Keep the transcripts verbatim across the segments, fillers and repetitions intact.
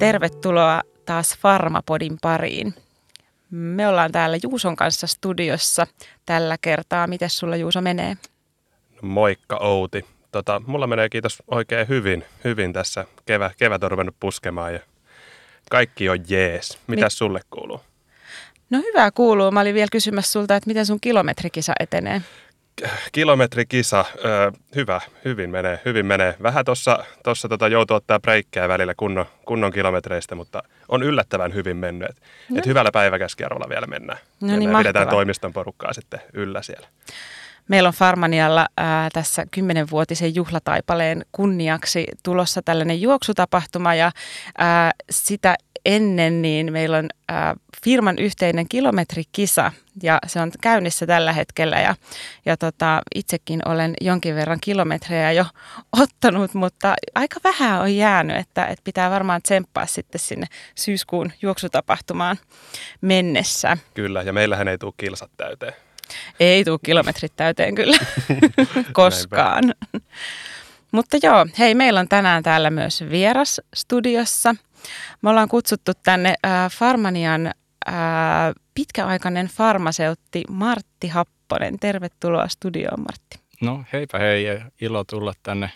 Tervetuloa taas Farmapodin pariin. Me ollaan täällä Juuson kanssa studiossa tällä kertaa. Mites sulla, Juuso, menee? No, moikka, Outi. Tota, mulla menee, kiitos, oikein hyvin, hyvin tässä. Kevä, kevät on ruvennut puskemaan ja kaikki on jees. Mitäs Mi- sulle kuuluu? No, hyvää kuuluu. Mä olin vielä kysymässä sulta, että miten sun kilometrikisa etenee? Kilometrikisa, öö, hyvä, hyvin menee, hyvin menee. Vähän tuossa tossa tota joutuu ottaa breikkejä välillä kunnon, kunnon kilometreistä, mutta on yllättävän hyvin mennyt. Et, no. et hyvällä päiväkäskierrolla vielä mennään. No niin, mennään. Pidetään toimiston porukkaa sitten yllä siellä. Meillä on Farmanialla ää, tässä kymmenvuotisen juhlataipaleen kunniaksi tulossa tällainen juoksutapahtuma ja ää, sitä ennen niin meillä on ää, firman yhteinen kilometrikisa ja se on käynnissä tällä hetkellä ja, ja tota, itsekin olen jonkin verran kilometrejä jo ottanut, mutta aika vähän on jäänyt, että, että pitää varmaan tsemppaa sitten sinne syyskuun juoksutapahtumaan mennessä. Kyllä, ja meillähän ei tule kilsat täyteen. Ei tule kilometrit täyteen kyllä, koskaan. Mutta joo, hei, meillä on tänään täällä myös vieras studiossa. Me ollaan kutsuttu tänne äh, Farmanian äh, pitkäaikainen farmaseutti Martti Happonen. Tervetuloa studioon, Martti. No, heipä hei, ilo tulla tänne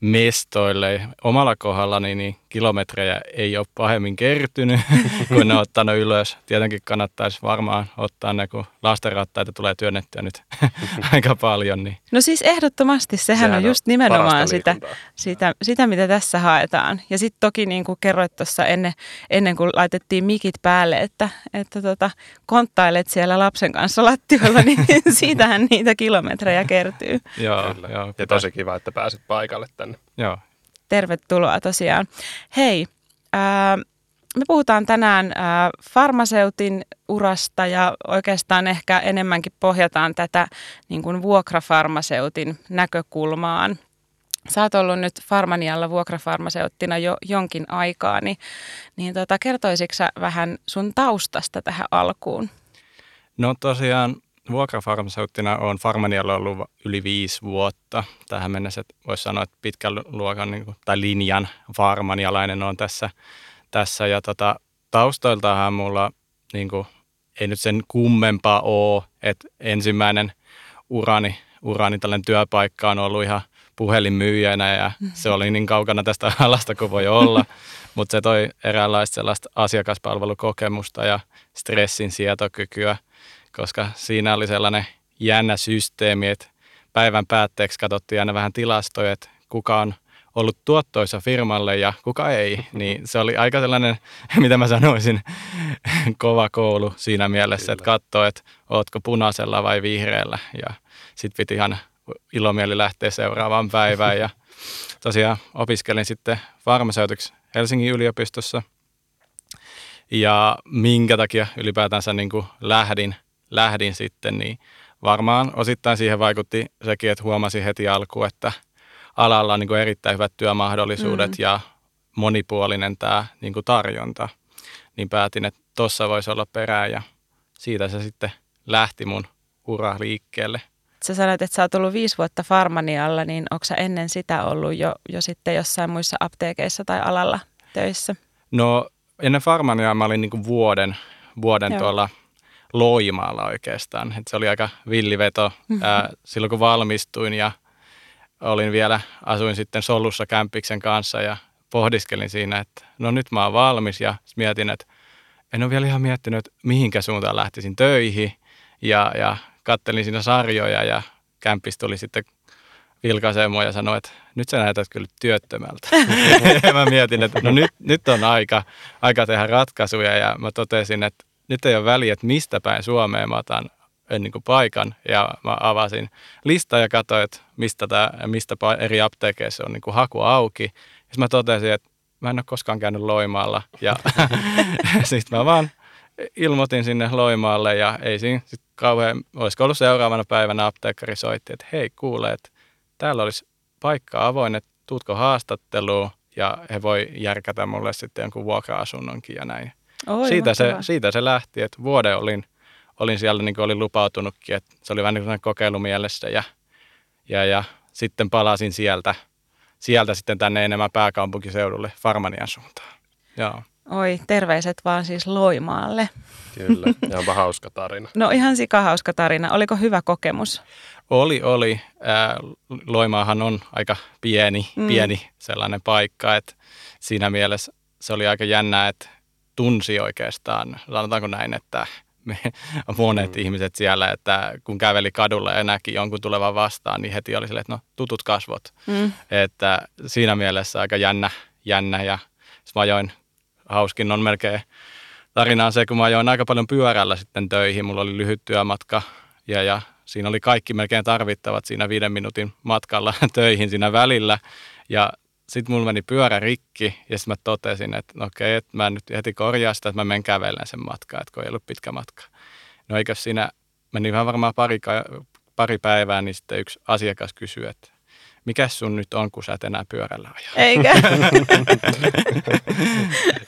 mestoille. Omalla kohdallani niin kilometrejä ei ole pahemmin kertynyt, kun ne on ottanut ylös. Tietenkin kannattaisi varmaan ottaa ne, kun lastenrattaita tulee työnnettyä nyt aika paljon. Niin. No siis ehdottomasti, sehän, sehän on just nimenomaan sitä, sitä, sitä, mitä tässä haetaan. Ja sitten toki niin kuin kerroit tuossa ennen, ennen kuin laitettiin mikit päälle, että, että tota, konttailet siellä lapsen kanssa lattioilla, niin siitähän niitä kilometrejä kertyy. Joo, joo, ja tosi kiva, että pääsit paikalle tänne. Joo. Tervetuloa tosiaan. Hei, ää, me puhutaan tänään ää, farmaseutin urasta ja oikeastaan ehkä enemmänkin pohjataan tätä niin kuin vuokrafarmaseutin näkökulmaan. Sä oot ollut nyt Farmanialla vuokrafarmaseuttina jo jonkin aikaa, niin, niin tota, kertoisitko sä vähän sun taustasta tähän alkuun? No tosiaan vuokrafarmaseuttina olen Farmanialla ollut yli viisi vuotta. Tähän mennessä voisi sanoa, että pitkän luokan niin kuin, tai linjan farmanialainen on tässä. tässä. Ja tota, taustoiltahan mulla niin kuin, ei nyt sen kummempaa ole, että ensimmäinen urani, urani tällainen työpaikka on ollut ihan puhelinmyyjänä ja se oli niin kaukana tästä alasta kuin voi olla. Mutta se toi eräänlaista sellaista asiakaspalvelukokemusta ja stressin sietokykyä, koska siinä oli sellainen jännä systeemi, että päivän päätteeksi katsottiin aina vähän tilastoja, että kuka on ollut tuottoisa firmalle ja kuka ei. Niin se oli aika sellainen, mitä mä sanoisin, kova koulu siinä mielessä, että katsoi, että ootko punaisella vai vihreällä. Ja sit piti ihan ilomieli lähteä seuraavaan päivään. Ja tosiaan opiskelin sitten farmaseutiksi Helsingin yliopistossa. Ja minkä takia ylipäätänsä niin kuin lähdin lähdin sitten, niin varmaan osittain siihen vaikutti sekin, että huomasin heti alkuun, että alalla on niin kuin erittäin hyvät työmahdollisuudet mm-hmm. ja monipuolinen tämä niin kuin tarjonta. Niin päätin, että tuossa voisi olla perää ja siitä se sitten lähti mun ura liikkeelle. Sä sanoit, että sä oot ollut viisi vuotta Farmanialla, niin onko sä ennen sitä ollut jo, jo sitten jossain muissa apteekeissa tai alalla töissä? No ennen Farmaniaa mä olin niin kuin vuoden, vuoden tuolla Loimaalla oikeastaan. Et se oli aika villiveto ää, silloin, kun valmistuin ja olin vielä, asuin sitten solussa kämpiksen kanssa ja pohdiskelin siinä, että no nyt mä oon valmis ja mietin, että en ole vielä ihan miettinyt, että mihinkä suuntaan lähtisin töihin ja, ja kattelin siinä sarjoja ja kämpis tuli sitten vilkaisee mua ja sanoi, että nyt sä näytät kyllä työttömältä. Ja mä mietin, että no nyt, nyt on aika, aika tehdä ratkaisuja ja mä totesin, että nyt ei ole väliä, että mistä päin Suomeen mä otan niin kuin paikan ja mä avasin listan ja katsoin, että mistä, tää, mistä eri apteekeissa on niin kuin haku auki. Ja sitten mä totesin, että mä en ole koskaan käynyt Loimaalla ja sitten mä vaan ilmoitin sinne Loimaalle ja ei siinä sit kauhean, olisiko ollut seuraavana päivänä apteekkari soitti, että hei kuule, että täällä olisi paikka avoin, että tuutko haastatteluun ja he voi järkätä mulle sitten jonkun vuokra-asunnonkin ja näin. Oi, siitä, se, siitä se lähti, että vuoden olin, olin siellä niin kuin olin lupautunutkin, että se oli vähän niin kuin kokeilumielessä ja, ja, ja sitten palasin sieltä, sieltä sitten tänne enemmän pääkaupunkiseudulle Farmanian suuntaan. Joo. Oi, terveiset vaan siis Loimaalle. Kyllä, ihan hauska tarina. No ihan sikahauska tarina. Oliko hyvä kokemus? Oli, oli. Loimaahan on aika pieni, mm. pieni sellainen paikka, että siinä mielessä se oli aika jännää, että tunsi oikeastaan, sanotaanko näin, että me, monet mm. ihmiset siellä, että kun käveli kadulla ja näki jonkun tulevan vastaan, niin heti oli silleen, että no tutut kasvot. Mm. Että siinä mielessä aika jännä, jännä ja mä ajoin, hauskin on melkein tarinaan se, kun mä ajoin aika paljon pyörällä sitten töihin, mulla oli lyhyt työmatka ja, ja siinä oli kaikki melkein tarvittavat siinä viiden minuutin matkalla töihin siinä välillä ja sitten mulla meni pyörä rikki ja sitten mä totesin, että no okei, okay, että mä nyt heti korjaan sitä, että mä menen kävellen sen matkaan, että kun ei ollut pitkä matka. No eikä siinä, meni vähän varmaan pari, pari päivää, niin sitten yksi asiakas kysyi, että mikäs sun nyt on, kun sä et enää pyörällä ajaa? Eikä.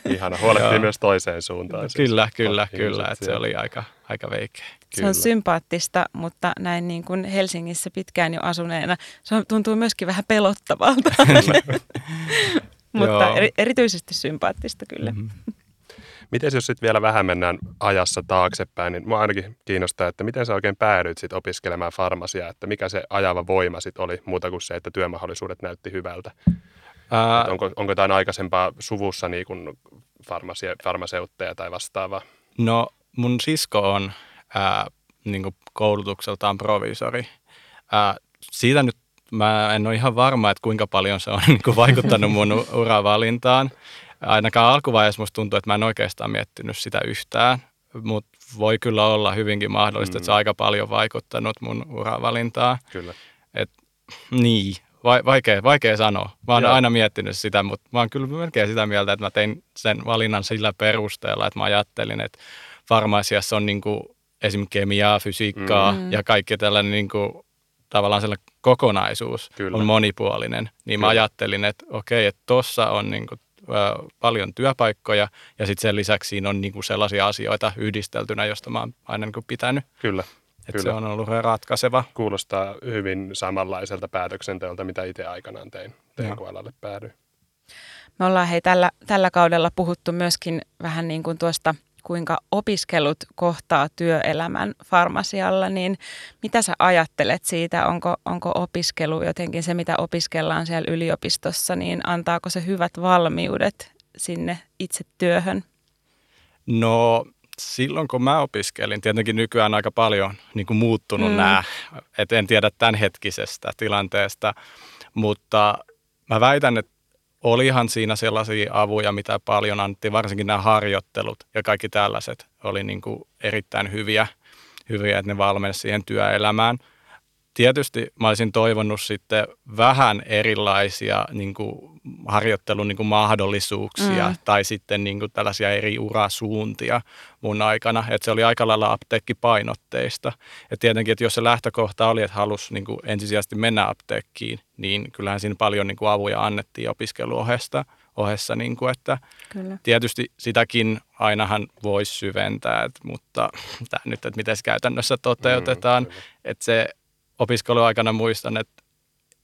Ihana, huolehtii myös toiseen suuntaan. Kyllä, kyllä, kyllä, että se oli aika, aika veikeä. Se on sympaattista, mutta näin niin kuin Helsingissä pitkään jo asuneena, se tuntuu myöskin vähän pelottavalta. Mutta eri, erityisesti sympaattista kyllä. Mm-hmm. Miten jos sitten vielä vähän mennään ajassa taaksepäin, niin minua ainakin kiinnostaa, että miten sä oikein päädyit sitten opiskelemaan farmasiaa, että mikä se ajava voima sitten oli muuta kuin se, että työmahdollisuudet näytti hyvältä? Ää... Onko, onko jotain aikaisempaa suvussa niin kuin farmasia, farmaseutteja tai vastaavaa? No mun sisko on ää, niin kuin koulutukseltaan proviisori. Ää, siitä nyt mä en ole ihan varma, että kuinka paljon se on niin kuin vaikuttanut mun uravalintaan. Ainakaan alkuvaiheessa musta tuntuu, että mä en oikeastaan miettinyt sitä yhtään, mutta voi kyllä olla hyvinkin mahdollista, mm. että se on aika paljon vaikuttanut mun uravalintaan. Kyllä. Et, niin, vaikea, vaikea sanoa. Mä oon Joo. aina miettinyt sitä, mutta mä oon kyllä melkein sitä mieltä, että mä tein sen valinnan sillä perusteella, että mä ajattelin, että farmasiassa on niinku esimerkiksi kemiaa, fysiikkaa mm. ja kaikki tällainen niinku, tavallaan sellainen kokonaisuus kyllä. on monipuolinen. Niin kyllä. mä ajattelin, että okei, että tossa on niinku paljon työpaikkoja ja sitten sen lisäksi siinä on niinku sellaisia asioita yhdisteltynä, josta mä oon aina niinku pitänyt. Kyllä. Että se on ollut ratkaiseva. Kuulostaa hyvin samanlaiselta päätöksenteolta, mitä itse aikanaan tein, tein kun alalle päädyin. Me ollaan hei tällä, tällä kaudella puhuttu myöskin vähän niin kuin tuosta, kuinka opiskelut kohtaa työelämän farmasialla, niin mitä sä ajattelet siitä, onko, onko opiskelu jotenkin se, mitä opiskellaan siellä yliopistossa, niin antaako se hyvät valmiudet sinne itse työhön? No silloin kun mä opiskelin, tietenkin nykyään aika paljon niin kuin muuttunut mm. nämä, et en tiedä tämänhetkisestä tilanteesta, mutta mä väitän, että olihan siinä sellaisia avuja, mitä paljon annettiin, varsinkin nämä harjoittelut ja kaikki tällaiset oli niin kuin erittäin hyviä, hyviä, että ne valmensi siihen työelämään. Tietysti mä olisin toivonut sitten vähän erilaisia niin kuin harjoittelun niin kuin mahdollisuuksia mm. tai sitten niin kuin tällaisia eri urasuuntia mun aikana. Että se oli aika lailla apteekkipainotteista. Ja tietenkin, että jos se lähtökohta oli, että halusi niin kuin ensisijaisesti mennä apteekkiin, niin kyllähän siinä paljon niin kuin avuja annettiin opiskeluohessa. Ohessa, niin kuin, että Kyllä. tietysti sitäkin ainahan voisi syventää, että, mutta tämä nyt, että miten se käytännössä toteutetaan, mm, että se opiskeluaikana muistan, että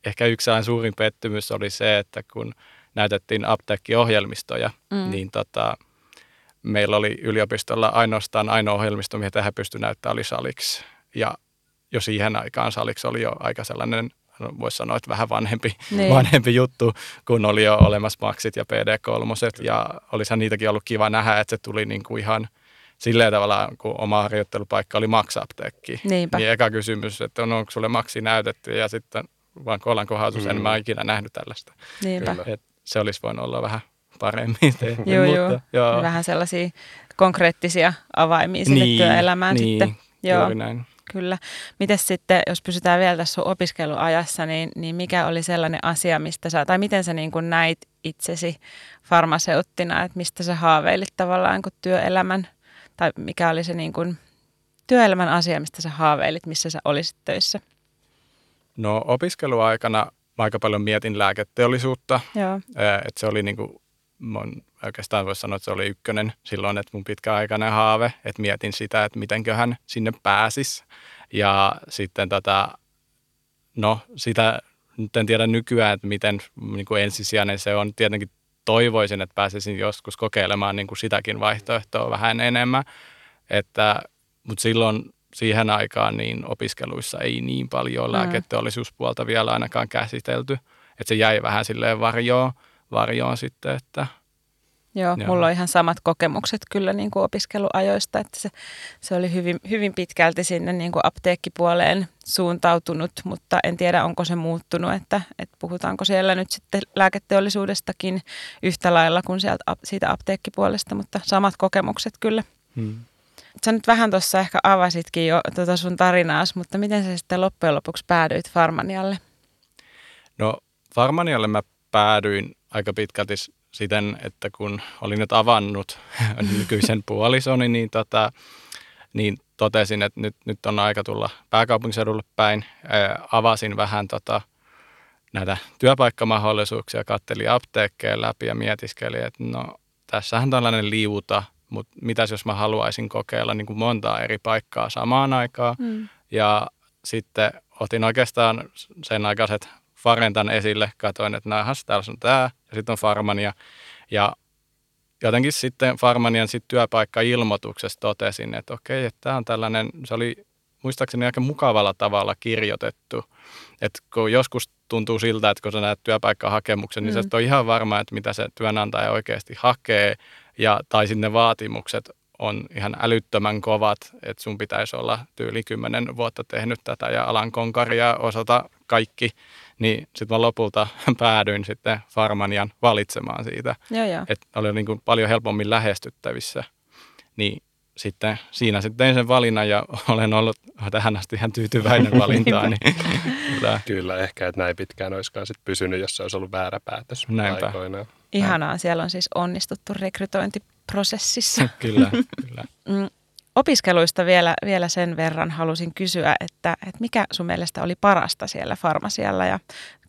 ehkä yksi suurin pettymys oli se, että kun näytettiin apteekkiohjelmistoja, mm. niin tota, meillä oli yliopistolla ainoastaan ainoa ohjelmisto, mihin tähän pystyi näyttämään, oli Salix. Ja jo siihen aikaan Salix oli jo aika sellainen, voisi sanoa, että vähän vanhempi, vanhempi juttu, kun oli jo olemassa Maxit ja P D kolmoset. Ja olisihan niitäkin ollut kiva nähdä, että se tuli niin kuin ihan silleen tavallaan, kun oma harjoittelupaikka oli Max-apteekki, niin eka kysymys, että on, onko sulle Maxi näytetty ja sitten vaan kolan kohdautus, mm. en mä ole ikinä nähnyt tällaista. Et se olisi voinut olla vähän paremmin tehty. Joo, mutta, joo. Vähän sellaisia konkreettisia avaimia sinne niin, työelämään niin, sitten. Joo, juuri näin. Kyllä. Mites sitten, jos pysytään vielä tässä sun opiskeluajassa, niin, niin mikä oli sellainen asia, mistä sä, tai miten sä niin kuin näit itsesi farmaseuttina, että mistä sä haaveilit tavallaan kun työelämän tai mikä oli se niin kuin työelämän asia, mistä sä haaveilit, missä sä olisit töissä? No opiskeluaikana mä aika paljon mietin lääketeollisuutta. Joo. Et se oli niin kuin, oikeastaan voisi sanoa, että se oli ykkönen silloin, että mun pitkäaikainen haave, että mietin sitä, että mitenköhän sinne pääsisi. Ja sitten tätä, no sitä, nyt en tiedä nykyään, että miten niin kuin ensisijainen se on tietenkin toivoisin, että pääsisin joskus kokeilemaan niin kuin sitäkin vaihtoehtoa vähän enemmän. Että, mutta silloin siihen aikaan niin opiskeluissa ei niin paljon lääketeollisuuspuolta vielä ainakaan käsitelty. Että se jäi vähän silleen varjoon, varjoon sitten, että... Joo, joo, mulla on ihan samat kokemukset kyllä niin kuin opiskeluajoista, että se, se oli hyvin, hyvin pitkälti sinne niin kuin apteekkipuoleen suuntautunut, mutta en tiedä onko se muuttunut, että, että puhutaanko siellä nyt sitten lääketeollisuudestakin yhtä lailla kuin sieltä, siitä apteekkipuolesta, mutta samat kokemukset kyllä. Hmm. Sä nyt vähän tuossa ehkä avasitkin jo tuota sun tarinaas, mutta miten sä sitten loppujen lopuksi päädyit Farmanialle? No Farmanialle mä päädyin aika pitkälti siten, että kun olin nyt avannut nykyisen puolisoni, niin, tota, niin totesin, että nyt, nyt on aika tulla pääkaupunkiseudulle päin. Ää, avasin vähän tota, näitä työpaikkamahdollisuuksia, katselin apteekkeja läpi ja mietiskelin, että no tässähän tällainen liuta, mutta mitäs jos mä haluaisin kokeilla niin kuin montaa eri paikkaa samaan aikaan. Mm. Ja sitten otin oikeastaan sen aikaiset Farentan esille, katsoin, että näähäs, täällä on tämä, ja sitten on Farmania. Ja jotenkin sitten Farmanian sit työpaikka-ilmoituksessa totesin, että okei, että tämä on tällainen, se oli muistaakseni aika mukavalla tavalla kirjoitettu. Että kun joskus tuntuu siltä, että kun sä näet työpaikkahakemuksen, niin mm. sä et ole ihan varma, että mitä se työnantaja oikeasti hakee, ja, tai sitten ne vaatimukset on ihan älyttömän kovat, että sun pitäisi olla tyyli kymmenen vuotta tehnyt tätä ja alan konkaria osata kaikki, niin sitten mä lopulta päädyin sitten Farmanian valitsemaan siitä. Joo, joo. Että oli niin kuin paljon helpommin lähestyttävissä. Niin sitten siinä sitten tein sen valinnan ja olen ollut tähän asti ihan tyytyväinen valintaani. Kyllä, ehkä että näin pitkään olisikaan sitten pysynyt, jos se olisi ollut väärä päätös. Näinpä. Aikoinaan. Ihanaa, siellä on siis onnistuttu rekrytointiprosessissa. Kyllä, kyllä. Opiskeluista vielä, vielä sen verran halusin kysyä, että, että mikä sun mielestä oli parasta siellä Farmanialla? Ja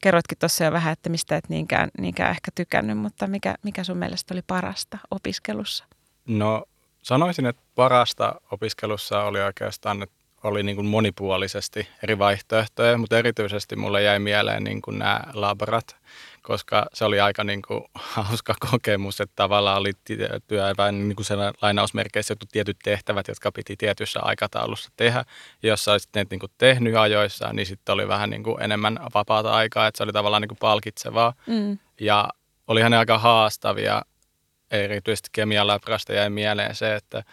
kerroitkin tuossa jo vähän, että mistä et niinkään, niinkään ehkä tykännyt, mutta mikä, mikä sun mielestä oli parasta opiskelussa? No sanoisin, että parasta opiskelussa oli oikeastaan, että oli niin kuin monipuolisesti eri vaihtoehtoja, mutta erityisesti mulle jäi mieleen niin kuin nämä labrat, koska se oli aika niin kuin hauska kokemus, että tavallaan oli työväen niin kuin lainausmerkeissä jotkut tietyt tehtävät, jotka piti tietyssä aikataulussa tehdä. Ja jos sä olisit ne niin kuin tehnyt ajoissa, niin sitten oli vähän niin kuin enemmän vapaata aikaa, että se oli tavallaan niin kuin palkitsevaa. Mm. Ja olihan ne aika haastavia, erityisesti kemian labrasta jäi mieleen se, että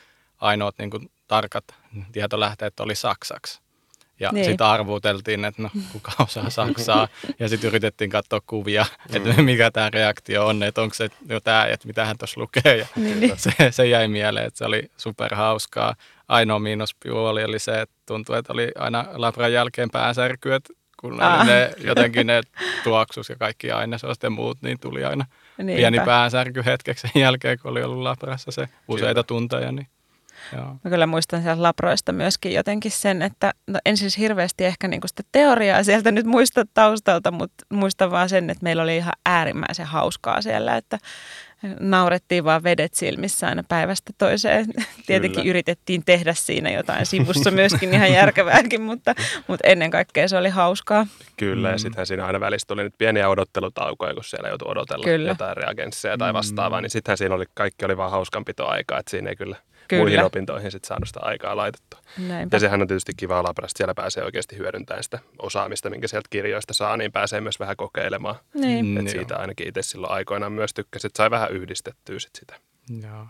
ainoat niin kuin tarkat tietolähteet oli saksaksi. Ja niin. Sitten arvuuteltiin, että no kuka osaa saksaa. Ja sitten yritettiin katsoa kuvia, että mikä tämä reaktio on, että onko se jo tämä, että mitähän tuossa lukee. Ja niin. se, se jäi mieleen, että se oli superhauskaa. Ainoa miinuspuoli oli se, että tuntui, että oli aina labran jälkeen päänsärky, että kun ah. ne, jotenkin ne tuoksus ja kaikki ainesosta ja muut, niin tuli aina Niinpä. pieni päänsärky hetkeksi sen jälkeen, kun oli ollut labrassa se useita Kyllä. tunteja, niin. Joo. Mä kyllä muistan sieltä labroista myöskin jotenkin sen, että no en siis hirveästi ehkä niinku sitä teoriaa sieltä nyt muista taustalta, mutta muistan vaan sen, että meillä oli ihan äärimmäisen hauskaa siellä, että naurettiin vaan vedet silmissä aina päivästä toiseen. Tietenkin yritettiin tehdä siinä jotain sivussa myöskin ihan järkevääkin, mutta, mutta ennen kaikkea se oli hauskaa. Kyllä, ja sittenhän siinä aina välissä tuli nyt pieniä odottelutaukoja, kun siellä joutui odotella kyllä. jotain reagensseja tai vastaavaa, niin sittenhän siinä oli, kaikki oli vaan hauskanpitoaikaa, että siinä ei kyllä... Kyllä. muihin opintoihin sitten saanut sitä aikaa laitettua. Näinpä. Ja sehän on tietysti kivaa labrasta, siellä pääsee oikeasti hyödyntämään sitä osaamista, minkä sieltä kirjoista saa, niin pääsee myös vähän kokeilemaan. Niin. Et siitä ainakin itse silloin aikoinaan myös tykkäsi, että sai vähän yhdistettyä sit sitä. Joo.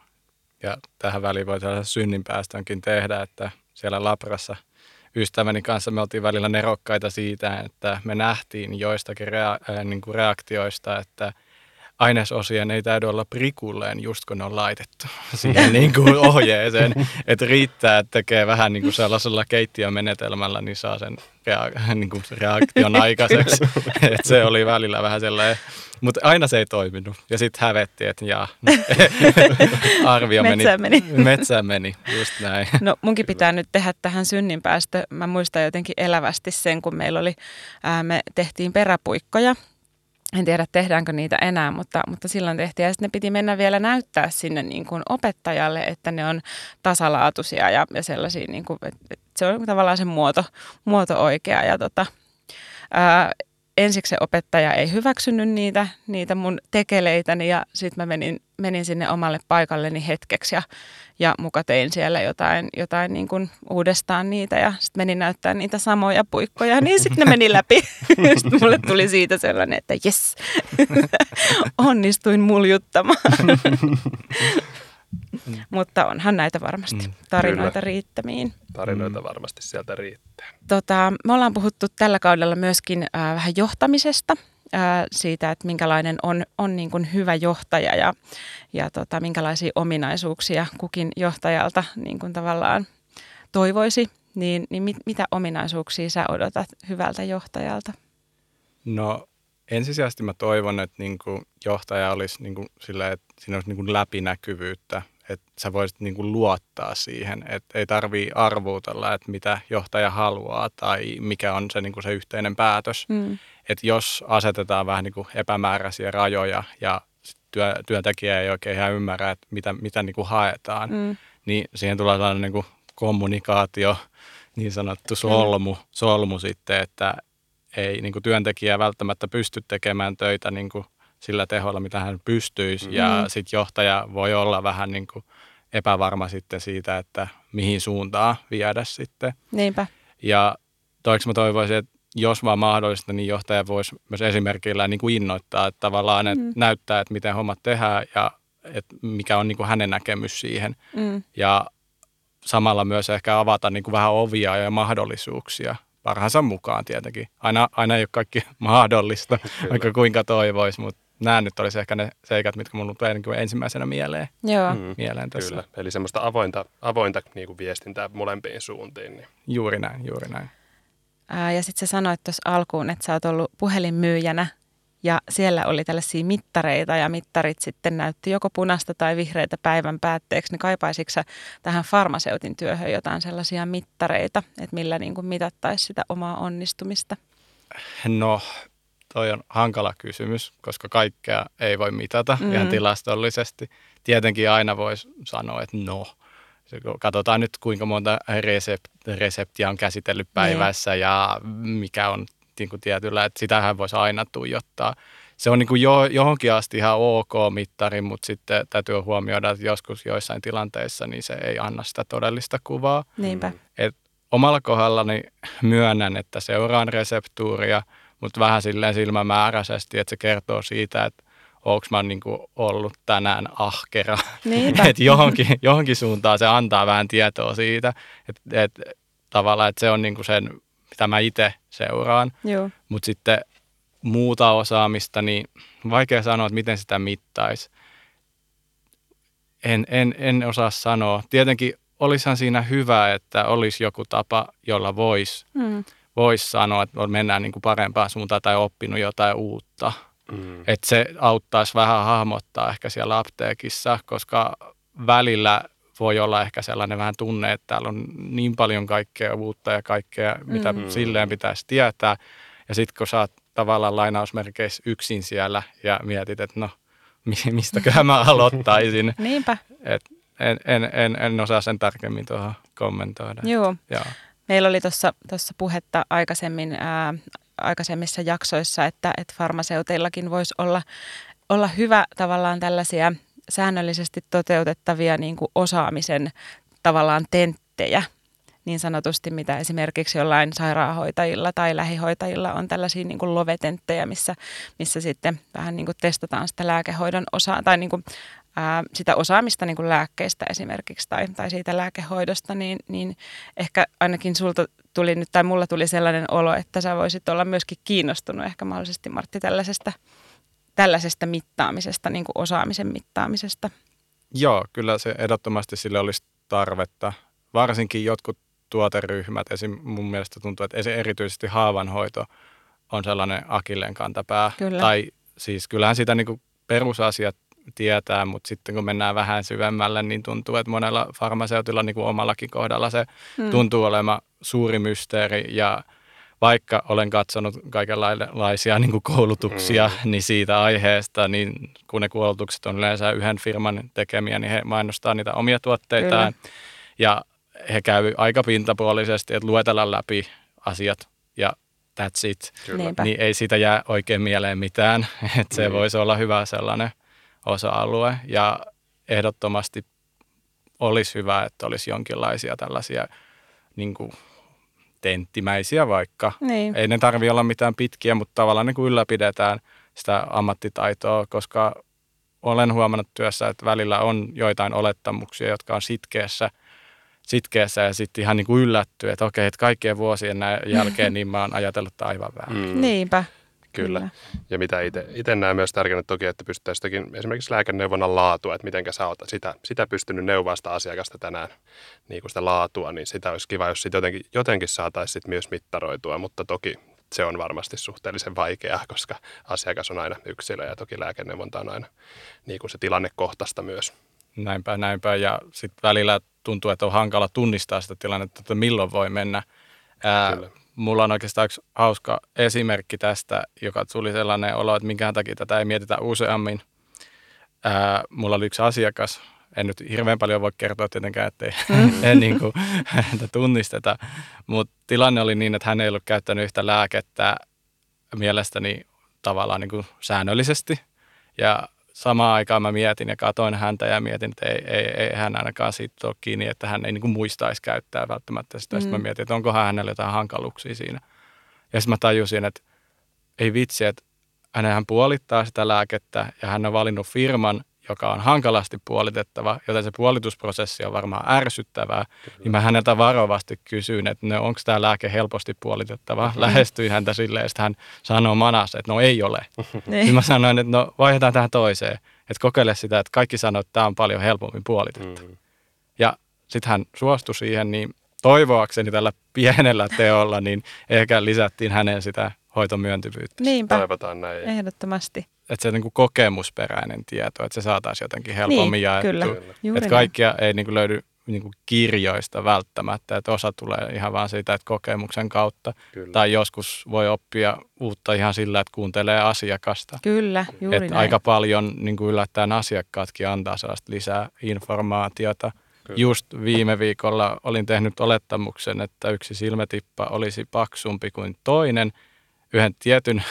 Ja tähän väliin voi tällaisen synninpäästönkin tehdä, että siellä labrassa ystäväni kanssa me oltiin välillä nerokkaita siitä, että me nähtiin joistakin rea- äh, niin kuin reaktioista, että ainesosien ei täydy olla prikulleen, just kun ne on laitettu siihen niin kuin ohjeeseen. Että riittää, että tekee vähän niin kuin sellaisella keittiömenetelmällä, niin saa sen rea- niin kuin reaktion aikaiseksi. Että se oli välillä vähän sellainen. Mutta aina se ei toiminut. Ja sitten hävettiin, että jaa, arvio meni. Metsään meni. Metsään meni, just näin. No munkin pitää nyt tehdä tähän synninpäästö. Mä muistan jotenkin elävästi sen, kun meillä oli, ää, me tehtiin peräpuikkoja. En tiedä, tehdäänkö niitä enää, mutta, mutta silloin tehtiin. Ja sitten ne piti mennä vielä näyttää sinne niin kuin opettajalle, että ne on tasalaatuisia ja, ja sellaisia, niin kuin, että se on tavallaan se muoto, muoto oikea. Ja tota, ää, ensiksi se opettaja ei hyväksynyt niitä, niitä mun tekeleitäni ja sitten mä menin, menin sinne omalle paikalleni hetkeksi ja, ja muka tein siellä jotain, jotain niin kuin uudestaan niitä ja sitten menin näyttämään niitä samoja puikkoja, niin sitten ne meni läpi. Sitten mulle tuli siitä sellainen, että jes, onnistuin muljuttamaan. Mutta onhan näitä varmasti. Tarinoita riittämiin. Tarinoita varmasti sieltä riittää. Tota, me ollaan puhuttu tällä kaudella myöskin äh, vähän johtamisesta, äh, siitä, että minkälainen on, on niin kuin hyvä johtaja ja, ja tota, minkälaisia ominaisuuksia kukin johtajalta niin kuin tavallaan toivoisi. Niin, niin mit, mitä ominaisuuksia sä odotat hyvältä johtajalta? No ensisijaisesti mä toivon, että niin kuin johtaja olisi niin kuin sillä, että siinä olisi niin kuin läpinäkyvyyttä. Että sä voisit niin kuin luottaa siihen, että ei tarvitse arvuutella, että mitä johtaja haluaa tai mikä on se, niin kuin se yhteinen päätös. Mm. Että jos asetetaan vähän niin kuin epämääräisiä rajoja ja työ, työntekijä ei oikein ihan ymmärrä, että mitä, mitä niin kuin haetaan, mm. niin siihen tulee sellainen niin kuin kommunikaatio, niin sanottu solmu, solmu sitten, että ei niin kuin työntekijä välttämättä pysty tekemään töitä niin kuin sillä teholla, mitä hän pystyisi. Mm. Ja sitten johtaja voi olla vähän niin kuin epävarma sitten siitä, että mihin suuntaan viedä sitten. Niinpä. Ja toiksi mä toivoisin, että jos vaan mahdollista, niin johtaja voisi myös esimerkillä niin kuin innoittaa, että tavallaan että mm. näyttää, että miten hommat tehdään ja että mikä on niin kuin hänen näkemys siihen. Mm. Ja samalla myös ehkä avata niin kuin vähän ovia ja mahdollisuuksia. Parhaansa mukaan tietenkin. Aina, aina ei ole kaikki mahdollista, vaikka kuinka toivoisi, mutta nämä nyt olisi ehkä ne seikat, mitkä minulle tulee ensimmäisenä mieleen. Joo. Mm, mieleen tässä. Kyllä, eli semmoista avointa, avointa niin kuin viestintää molempiin suuntiin. Niin. Juuri näin, juuri näin. Ää, ja sitten sä sanoit tuossa alkuun, että sä oot ollut puhelinmyyjänä ja siellä oli tällaisia mittareita ja mittarit sitten näytti joko punaista tai vihreitä päivän päätteeksi. Niin kaipaisitko sä tähän farmaseutin työhön jotain sellaisia mittareita, että millä niin kuin mitattaisi sitä omaa onnistumista? No, toi on hankala kysymys, koska kaikkea ei voi mitata mm-hmm. ihan tilastollisesti. Tietenkin aina voisi sanoa, että no, katsotaan nyt kuinka monta resept- reseptiä on käsitellyt päivässä ne. Ja mikä on niin kuin tietyllä, että sitähän voisi aina tuijottaa. Se on niin kuin jo, johonkin asti ihan ok mittari, mutta sitten täytyy huomioida, että joskus joissain tilanteissa niin se ei anna sitä todellista kuvaa. Niinpä. Et omalla kohdallani myönnän, että seuraan reseptuuria, mutta vähän silleen silmämääräisesti, että se kertoo siitä, että onko mä niin kuin ollut tänään ahkera. että johonkin, johonkin suuntaan se antaa vähän tietoa siitä, että et, tavallaan että se on niin kuin sen, mitä mä itse seuraan. Mutta sitten muuta osaamista, niin vaikea sanoa, että miten sitä mittaisi. En, en, en osaa sanoa. Tietenkin olisihan siinä hyvä, että olisi joku tapa, jolla voisi mm. vois sanoa, että mennään niin kuin parempaan suuntaan tai oppinut jotain uutta. Mm. Että se auttaisi vähän hahmottaa ehkä siellä apteekissa, koska välillä voi olla ehkä sellainen vähän tunne, että täällä on niin paljon kaikkea uutta ja kaikkea, mitä mm-hmm. silleen pitäisi tietää. Ja sitten kun sä oot tavallaan lainausmerkeissä yksin siellä ja mietit, että no, mistäköhän mä aloittaisin. Niinpä. Et en, en, en, en osaa sen tarkemmin tuohon kommentoida. Joo. Joo. Meillä oli tuossa puhetta aikaisemmin, ää, aikaisemmissa jaksoissa, että et farmaseuteillakin voisi olla, olla hyvä tavallaan tällaisia säännöllisesti toteutettavia niin kuin osaamisen tavallaan tenttejä, niin sanotusti mitä esimerkiksi jollain sairaanhoitajilla tai lähihoitajilla on tällaisia niin kuin lovetenttejä, missä, missä sitten vähän niin kuin testataan sitä lääkehoidon osaa tai niin kuin, ää, sitä osaamista niin kuin lääkkeistä esimerkiksi tai, tai siitä lääkehoidosta, niin, niin ehkä ainakin sulta tuli nyt tai mulla tuli sellainen olo, että sä voisit olla myöskin kiinnostunut ehkä mahdollisesti Martti tällaisesta tällaisesta mittaamisesta, niin kuin osaamisen mittaamisesta? Joo, kyllä se ehdottomasti sille olisi tarvetta. Varsinkin jotkut tuoteryhmät, esim. Mun mielestä tuntuu, että erityisesti haavanhoito on sellainen akilleenkantapää. Kyllä. Tai siis kyllähän sitä niin kuin perusasiat tietää, mutta sitten kun mennään vähän syvemmälle, niin tuntuu, että monella farmaseutilla niin kuin omallakin kohdalla se hmm. tuntuu olemaan suuri mysteeri ja vaikka olen katsonut kaikenlaisia niin kuin koulutuksia mm. niin siitä aiheesta, niin kun ne koulutukset on yleensä yhden firman tekemiä, niin he mainostaa niitä omia tuotteitaan. Kyllä. Ja he käyvät aika pintapuolisesti, että luetellaan läpi asiat ja that's it. Niin ei siitä jää oikein mieleen mitään. Että se mm. voisi olla hyvä sellainen osa-alue. Ja ehdottomasti olisi hyvä, että olisi jonkinlaisia tällaisia niin kuin tenttimäisiä vaikka. Niin. Ei ne tarvitse olla mitään pitkiä, mutta tavallaan niin kuin ylläpidetään sitä ammattitaitoa, koska olen huomannut työssä, että välillä on joitain olettamuksia, jotka on sitkeässä, sitkeässä ja sitten ihan niin kuin yllättyy, että okei, että kaikkien vuosien jälkeen niin mä oon ajatellut aivan väärin. Mm. Niinpä. Kyllä. Kyllä. Ja mitä itse näen myös tärkeänä toki, että pystytään sitäkin esimerkiksi lääkeneuvonnan laatua, että mitenkä sä oot sitä, sitä pystynyt neuvomaan sitä asiakasta tänään, niin kuin sitä laatua, niin sitä olisi kiva, jos sitä jotenkin, jotenkin saataisiin myös mittaroitua, mutta toki se on varmasti suhteellisen vaikeaa, koska asiakas on aina yksilö ja toki lääkeneuvonta on aina niin kuin se tilannekohtaista myös. Näinpä, näinpä. Ja sitten välillä tuntuu, että on hankala tunnistaa sitä tilannetta, että milloin voi mennä. Ää, mulla on oikeastaan yksi hauska esimerkki tästä, joka tuli sellainen olo, että minkään takia tätä ei mietitä useammin. Ää, mulla oli yksi asiakas. En nyt hirveän paljon voi kertoa tietenkään, ettei en niin kuin, häntä tunnisteta. Mutta tilanne oli niin, että hän ei ollut käyttänyt yhtä lääkettä mielestäni tavallaan niin kuin säännöllisesti. Ja samaan aikaan mä mietin ja katoin häntä ja mietin, että ei, ei, ei hän ainakaan siitä ole kiinni, että hän ei niin kuin muistaisi käyttää välttämättä sitä. Mm. Sitten mä mietin, että onkohan hänellä jotain hankaluuksia siinä. Ja sitten mä tajusin, että ei vitsi, että hänenhän puolittaa sitä lääkettä ja hän on valinnut firman, joka on hankalasti puolitettava, joten se puolitusprosessi on varmaan ärsyttävää, kyllä. Niin mä häneltä varovasti kysyin, että no, onko tämä lääke helposti puolitettava. Mm-hmm. Lähestyin häntä silleen, että hän sanoi manassa, että no ei ole. Niin mä sanoin, että no vaihdetaan tähän toiseen, että kokeile sitä, että kaikki sanoo, että tämä on paljon helpommin puolitettava. Mm-hmm. Ja sitten hän suostui siihen, niin toivoakseni tällä pienellä teolla, niin ehkä lisättiin hänen sitä hoitomyöntyvyyttä. Niinpä, toivotaan näin. Ehdottomasti. Että se on niin kuin kokemusperäinen tieto, että se saataisiin jotenkin helpommin niin, jaettua. Että kaikkia ei niin kuin löydy niin kuin kirjoista välttämättä, että osa tulee ihan vaan siitä, että kokemuksen kautta. Kyllä. Tai joskus voi oppia uutta ihan sillä, että kuuntelee asiakasta. Kyllä, juuri että näin. Aika paljon niin kuin yllättäen asiakkaatkin antaa sellaista lisää informaatiota. Kyllä. Just viime viikolla olin tehnyt olettamuksen, että yksi silmätippa olisi paksumpi kuin toinen, yhden tietyn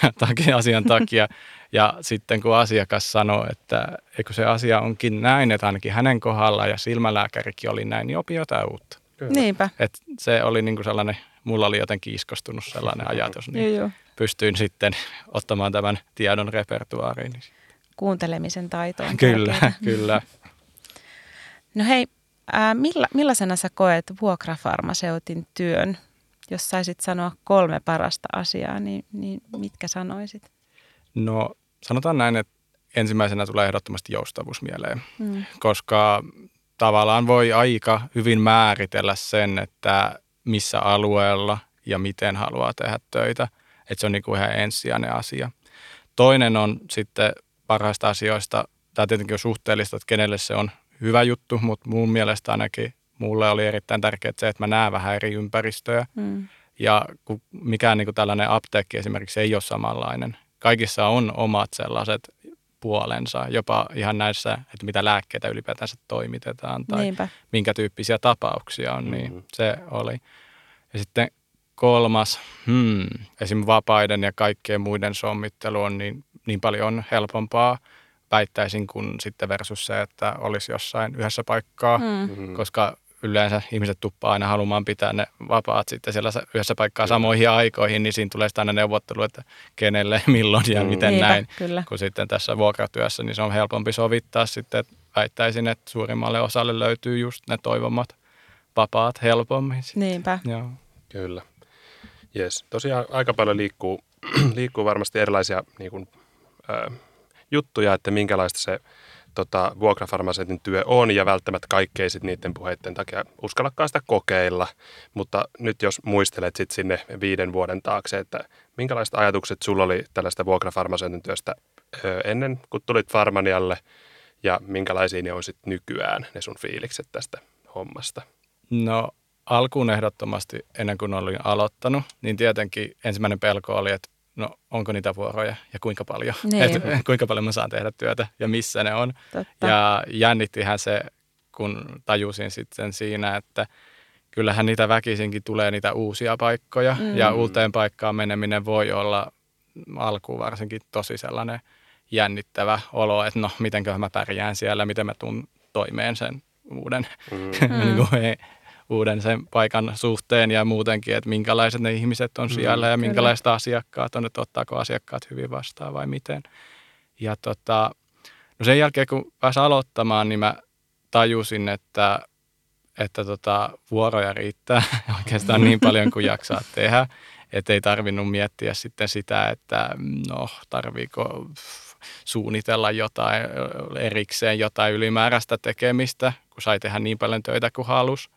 asian takia, ja sitten kun asiakas sanoi, että eikö se asia onkin näin, että ainakin hänen kohdallaan ja silmälääkärikin oli näin, niin opi jotain uutta. Kyllä. Niinpä. Et se oli niinku sellainen, mulla oli jotenkin iskostunut sellainen ajatus, niin joo, joo. Pystyin sitten ottamaan tämän tiedon repertuaariin. Kuuntelemisen taitoon. Kyllä, tärkeää. Kyllä. No hei, äh, milla, millaisena sä koet vuokrafarmaseutin työn? Jos saisit sanoa kolme parasta asiaa, niin, niin mitkä sanoisit? No sanotaan näin, että ensimmäisenä tulee ehdottomasti joustavuus mieleen, mm. koska tavallaan voi aika hyvin määritellä sen, että missä alueella ja miten haluaa tehdä töitä. Että se on niin kuin ihan ensisijainen asia. Toinen on sitten parhaista asioista, tämä tietenkin on suhteellista, että kenelle se on hyvä juttu, mutta mun mielestä ainakin mulle oli erittäin tärkeää se, että mä näen vähän eri ympäristöjä mm. ja kun mikään niin kuin tällainen apteekki esimerkiksi ei ole samanlainen. Kaikissa on omat sellaiset puolensa, jopa ihan näissä, että mitä lääkkeitä ylipäätänsä toimitetaan tai niinpä. Minkä tyyppisiä tapauksia on, niin mm-hmm. se oli. Ja sitten kolmas, hmm, esimerkiksi vapaiden ja kaikkien muiden sommittelu on niin, niin paljon helpompaa. Väittäisin kun sitten versus se, että olisi jossain yhdessä paikkaa, mm. koska yleensä ihmiset tuppaa aina halumaan pitää ne vapaat sitten siellä yhdessä paikkaa kyllä. samoihin aikoihin, niin siinä tulee sitä aina neuvottelu, että kenelle, milloin ja mm. miten niinpä, näin. Kyllä. Kun sitten tässä vuokratyössä, niin se on helpompi sovittaa sitten, että väittäisin, että suurimmalle osalle löytyy just ne toivomat vapaat helpommin. Sitten. Niinpä. Joo. Kyllä. Yes. Tosiaan aika paljon liikkuu, liikkuu varmasti erilaisia niin kuin, äh, juttuja, että minkälaista se tota, vuokrafarmaseutin työ on ja välttämättä kaikkea sit niiden puheiden takia uskallakaan sitä kokeilla. Mutta nyt jos muistelet sit sinne viiden vuoden taakse, että minkälaiset ajatukset sulla oli tällaista vuokrafarmaseutin työstä ö, ennen kuin tulit Farmanialle ja minkälaisia ne on sit nykyään ne sun fiilikset tästä hommasta? No alkuun ehdottomasti ennen kuin olin aloittanut, niin tietenkin ensimmäinen pelko oli, että no onko niitä vuoroja ja kuinka paljon, että kuinka paljon mä saan tehdä työtä ja missä ne on. Totta. Ja jännittihän se, kun tajusin sitten siinä, että kyllähän niitä väkisinkin tulee niitä uusia paikkoja mm. ja uuteen paikkaan meneminen voi olla alkuun varsinkin tosi sellainen jännittävä olo, että no mitenköhän mä pärjään siellä, miten mä tuun toimeen sen uuden, mm. niin kuin, uuden sen paikan suhteen ja muutenkin, että minkälaiset ne ihmiset on mm. siellä ja minkälaiset Kyllä. asiakkaat on, että ottaako asiakkaat hyvin vastaan vai miten. Ja tota, no sen jälkeen kun pääsin aloittamaan, niin mä tajusin, että että tota, vuoroja riittää oikeastaan niin paljon kuin jaksaa tehdä, että ei tarvinnut miettiä sitten sitä, että no tarviiko suunnitella jotain erikseen, jotain ylimääräistä tekemistä, kun sai tehdä niin paljon töitä kuin halusi.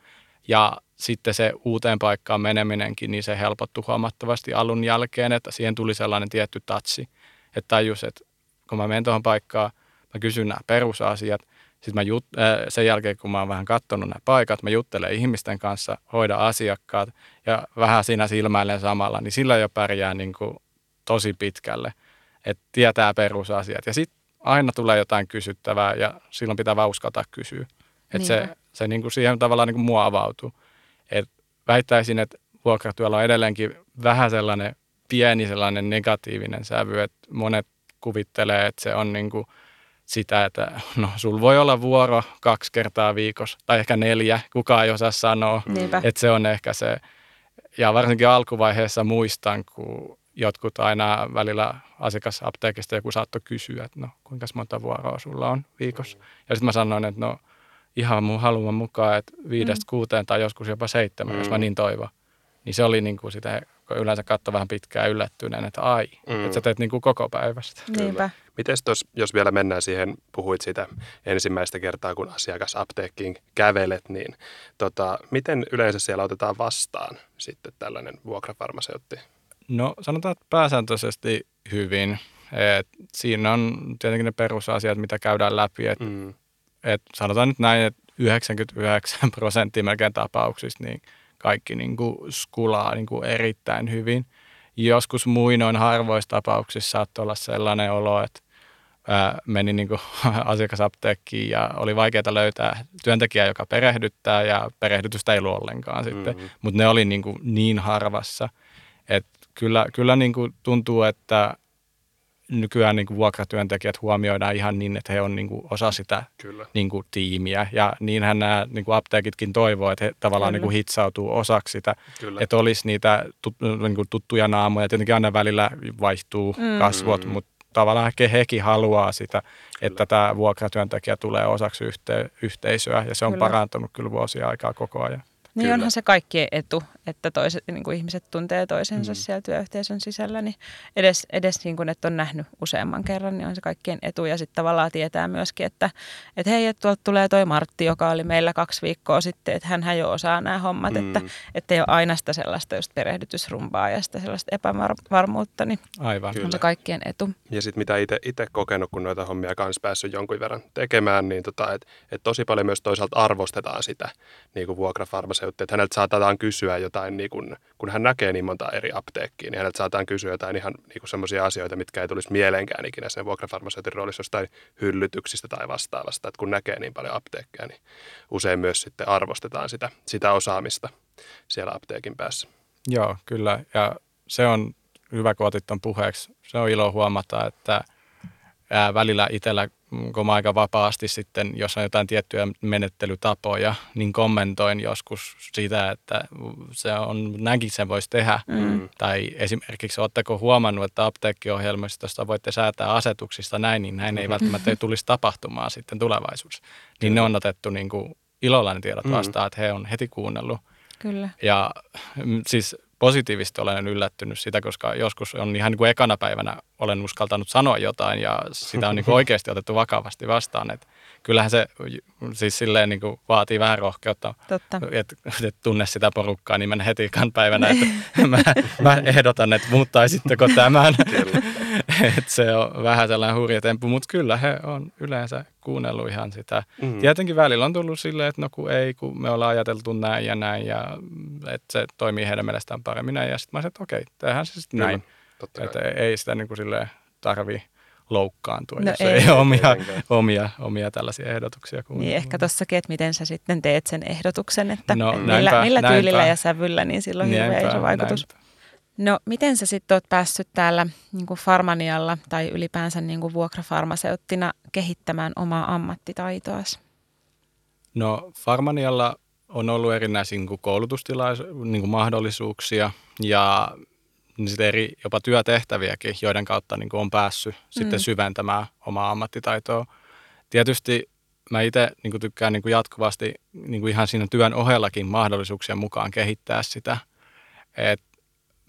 Ja sitten se uuteen paikkaan meneminenkin, niin se helpottui huomattavasti alun jälkeen, että siihen tuli sellainen tietty tatsi, että tajus, että kun mä menen tuohon paikkaan, mä kysyn nämä perusasiat. Sitten mä jut, äh, sen jälkeen, kun mä oon vähän katsonut nämä paikat, mä juttelen ihmisten kanssa, hoidan asiakkaat ja vähän siinä silmäilen samalla, niin sillä jo pärjää niin kuin tosi pitkälle, että tietää perusasiat. Ja sitten aina tulee jotain kysyttävää ja silloin pitää vaan uskata kysyä. Että se, se niin kuin siihen tavallaan niin kuin mua avautuu. Et väittäisin, että vuokratyöllä on edelleenkin vähän sellainen pieni sellainen negatiivinen sävy, että monet kuvittelee, että se on niin kuin sitä, että no sulla voi olla vuoro kaksi kertaa viikossa, tai ehkä neljä, kukaan ei osaa sanoa, Niinpä. Että se on ehkä se. Ja varsinkin alkuvaiheessa muistan, kun jotkut aina välillä asiakasapteekista joku saattoi kysyä, että no kuinka monta vuoroa sulla on viikossa. Ja sitten mä sanoin, että no ihan mun haluan mukaan, että viidestä mm. kuuteen tai joskus jopa seitsemän, mm. jos mä niin toivon. Niin se oli niin kuin sitä, kun yleensä katsoi vähän pitkään yllättyneen, että ai, mm. että sä teet niin kuin koko päivästä. Niinpä. Mites tos, jos vielä mennään siihen, puhuit sitä ensimmäistä kertaa, kun asiakasapteekkiin kävelet, niin tota, miten yleensä siellä otetaan vastaan sitten tällainen vuokrafarmaseutti? No sanotaan, että pääsääntöisesti hyvin. Et siinä on tietenkin ne perusasiat, mitä käydään läpi. Et, mm. et sanotaan nyt näin, että yhdeksänkymmentäyhdeksän prosenttia melkein tapauksista niin kaikki niin kuin skulaa niin kuin erittäin hyvin. Joskus muinoin harvoissa tapauksissa saattoi olla sellainen olo, että ää, meni niin kuin asiakasapteekkiin ja oli vaikeaa löytää työntekijää, joka perehdyttää ja perehdytystä ei ollut ollenkaan sitten. Mm-hmm. Mutta ne oli niin kuin niin harvassa, että kyllä, kyllä niin kuin tuntuu, että nykyään niin kuin vuokratyöntekijät huomioidaan ihan niin, että he on niin kuin osa sitä niin kuin tiimiä. Ja niinhän nämä niin kuin apteekitkin toivoo, että he tavallaan niin kuin hitsautuu osaksi sitä. Kyllä. Että olisi niitä tut, niin kuin tuttuja naamoja. Tietenkin aina välillä vaihtuu mm. kasvot, mutta tavallaan ehkä hekin haluaa sitä, että kyllä. tämä vuokratyöntekijä tulee osaksi yhte, yhteisöä. Ja se on kyllä. parantunut kyllä vuosia aikaa koko ajan. Niin Kyllä. onhan se kaikkien etu, että toiset, niin kuin ihmiset tuntee toisensa mm. siellä työyhteisön sisällä, niin edes, edes niin kuin, että on nähnyt useamman kerran, niin on se kaikkien etu. Ja sitten tavallaan tietää myöskin, että, että hei, että tuolta tulee toi Martti, joka oli meillä kaksi viikkoa sitten, että hänhän jo osaa nämä hommat, mm. että ei ole aina sitä sellaista just perehdytysrumbaa ja sitä sellaista epävarmuutta, niin Aivan. on se kaikkien etu. Ja sitten mitä itse kokenut, kun noita hommia kanssa päässyt jonkun verran tekemään, niin tota, että et tosi paljon myös toisaalta arvostetaan sitä niin kuin vuokrafarmaseutia. Että häneltä saatetaan kysyä jotain, niin kun, kun hän näkee niin monta eri apteekkiä, niin häneltä saatetaan kysyä jotain ihan niin semmoisia asioita, mitkä ei tulisi mieleenkään ikinä sen vuokrafarmaseutin roolissa tai hyllytyksistä tai vastaavasta. Että kun näkee niin paljon apteekkeja, niin usein myös sitten arvostetaan sitä, sitä osaamista siellä apteekin päässä. Joo, kyllä. Ja se on hyvä, kun otit ton puheeksi. Se on ilo huomata, että välillä itsellä, kun mä aika vapaasti sitten, jos on jotain tiettyjä menettelytapoja, niin kommentoin joskus sitä, että se on, näinkin sen voisi tehdä. Mm. Tai esimerkiksi, ootteko huomannut, että apteekkiohjelmistosta voitte säätää asetuksista näin, niin näin ei välttämättä tulisi tapahtumaan sitten tulevaisuudessa. Niin Kyllä. ne on otettu niin kuin ilolla ne tiedot vastaan, mm. että he on heti kuunnellut. Kyllä. Ja siis positiivisesti olen yllättynyt sitä, koska joskus on ihan niin kuin ekana päivänä olen uskaltanut sanoa jotain ja sitä on niin kuin oikeasti otettu vakavasti vastaan. Et kyllähän se siis silleen niin kuin vaatii vähän rohkeutta, että et tunne sitä porukkaa, niin mennä heti ekan päivänä, että mä, mä ehdotan, että muuttaisitteko tämän. Et se on vähän sellainen hurja temppu, mutta kyllä he on yleensä kuunnellut ihan sitä. Mm. Tietenkin välillä on tullut silleen, että no kun ei, kun me ollaan ajateltu näin ja näin, ja että se toimii heidän mielestään paremmin näin. Ja sitten mä sanoin, että okei, tehdään se sitten näin. Että ei sitä niin kuin silleen tarvii loukkaantua, no jos ei, ei omia, omia, omia tällaisia ehdotuksia. Kun niin on. Ehkä tossakin, että miten sä sitten teet sen ehdotuksen, että no, millä, näinpä, millä tyylillä näinpä. Ja sävyllä, niin sillä on näinpä, hirveä iso vaikutus. Näinpä. No miten sä sitten oot päässyt täällä niin kuin Farmanialla tai ylipäänsä niin kuin vuokrafarmaseuttina kehittämään omaa ammattitaitoasi? No Farmanialla on ollut erinäisiä niin kuin koulutustila- niin kuin mahdollisuuksia ja sitten eri jopa työtehtäviäkin, joiden kautta niin kuin on päässyt mm. sitten syventämään omaa ammattitaitoa. Tietysti mä itse niin kuin tykkään niin kuin jatkuvasti niin kuin ihan siinä työn ohellakin mahdollisuuksien mukaan kehittää sitä, että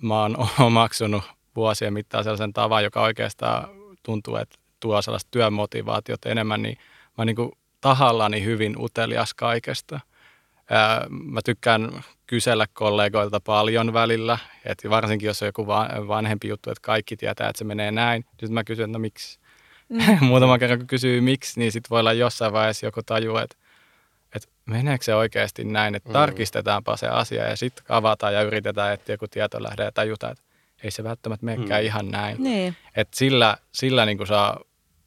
mä oon omaksunut vuosien mittaan sellaisen tavan, joka oikeastaan tuntuu, että tuo sellaista työmotivaatiota enemmän, niin mä oon niin kuin tahallani hyvin utelias kaikesta. Mä tykkään kysellä kollegoilta paljon välillä, että varsinkin jos on joku vanhempi juttu, että kaikki tietää, että se menee näin. Sitten mä kysyn, että no miksi? Mm. Muutaman kerran kun kysyy miksi, niin sitten voi olla jossain vaiheessa joku tajua, että, että meneekö se oikeasti näin, että mm. tarkistetaanpa se asia ja sitten avataan ja yritetään, että joku tieto lähdee ja tajutaan, että ei se välttämättä menekään mm. ihan näin. Niin. Että sillä, sillä niin kuin saa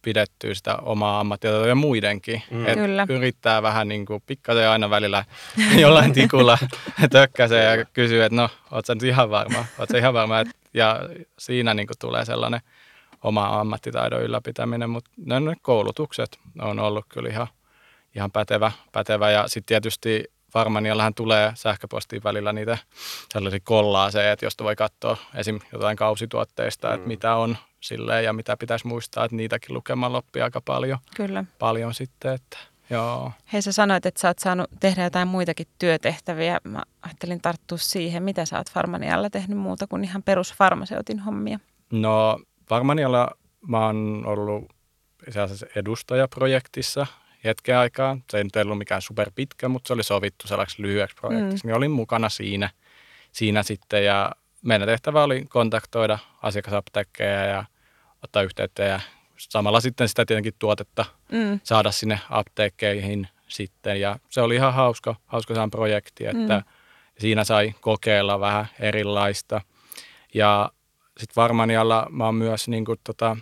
pidettyä sitä omaa ammattitaitoa ja muidenkin. Mm. Yrittää vähän niin kuin pikkasen aina välillä jollain tikulla tökkäsee ja kysyy, että no, oot sä nyt ihan varma? Oot sä ihan varma? Et, ja siinä niin kuin tulee sellainen oma ammattitaidon ylläpitäminen, mutta ne, ne koulutukset on ollut kyllä ihan, ihan pätevä, pätevä. Ja sitten tietysti Farmaniallahan tulee sähköpostiin välillä niitä sellaisia kollaaseja, josta voi katsoa esim. Jotain kausituotteista, että mm. mitä on silleen ja mitä pitäisi muistaa, että niitäkin lukemalla oppii aika paljon. Kyllä. Paljon sitten, että joo. Hei, sä sanoit, että sä oot saanut tehdä jotain muitakin työtehtäviä. Mä ajattelin tarttua siihen, mitä sä oot Farmanialla tehnyt muuta kuin ihan perusfarmaseutin hommia. No Farmanialla mä oon ollut itse asiassa edustajaprojektissa hetken aikaa. Se ei nyt ollut mikään superpitkä, mutta se oli sovittu sellaiseksi lyhyeksi projektiksi. Mm. Mä olin mukana siinä, siinä sitten ja meidän tehtävä oli kontaktoida asiakasapteekkeja ja ottaa yhteyttä ja samalla sitten sitä tietenkin tuotetta mm. saada sinne apteekkeihin sitten. Ja se oli ihan hauska, hauska saan projekti, että mm. siinä sai kokeilla vähän erilaista. Ja sitten Farmanialla mä oon myös niin kuin tota,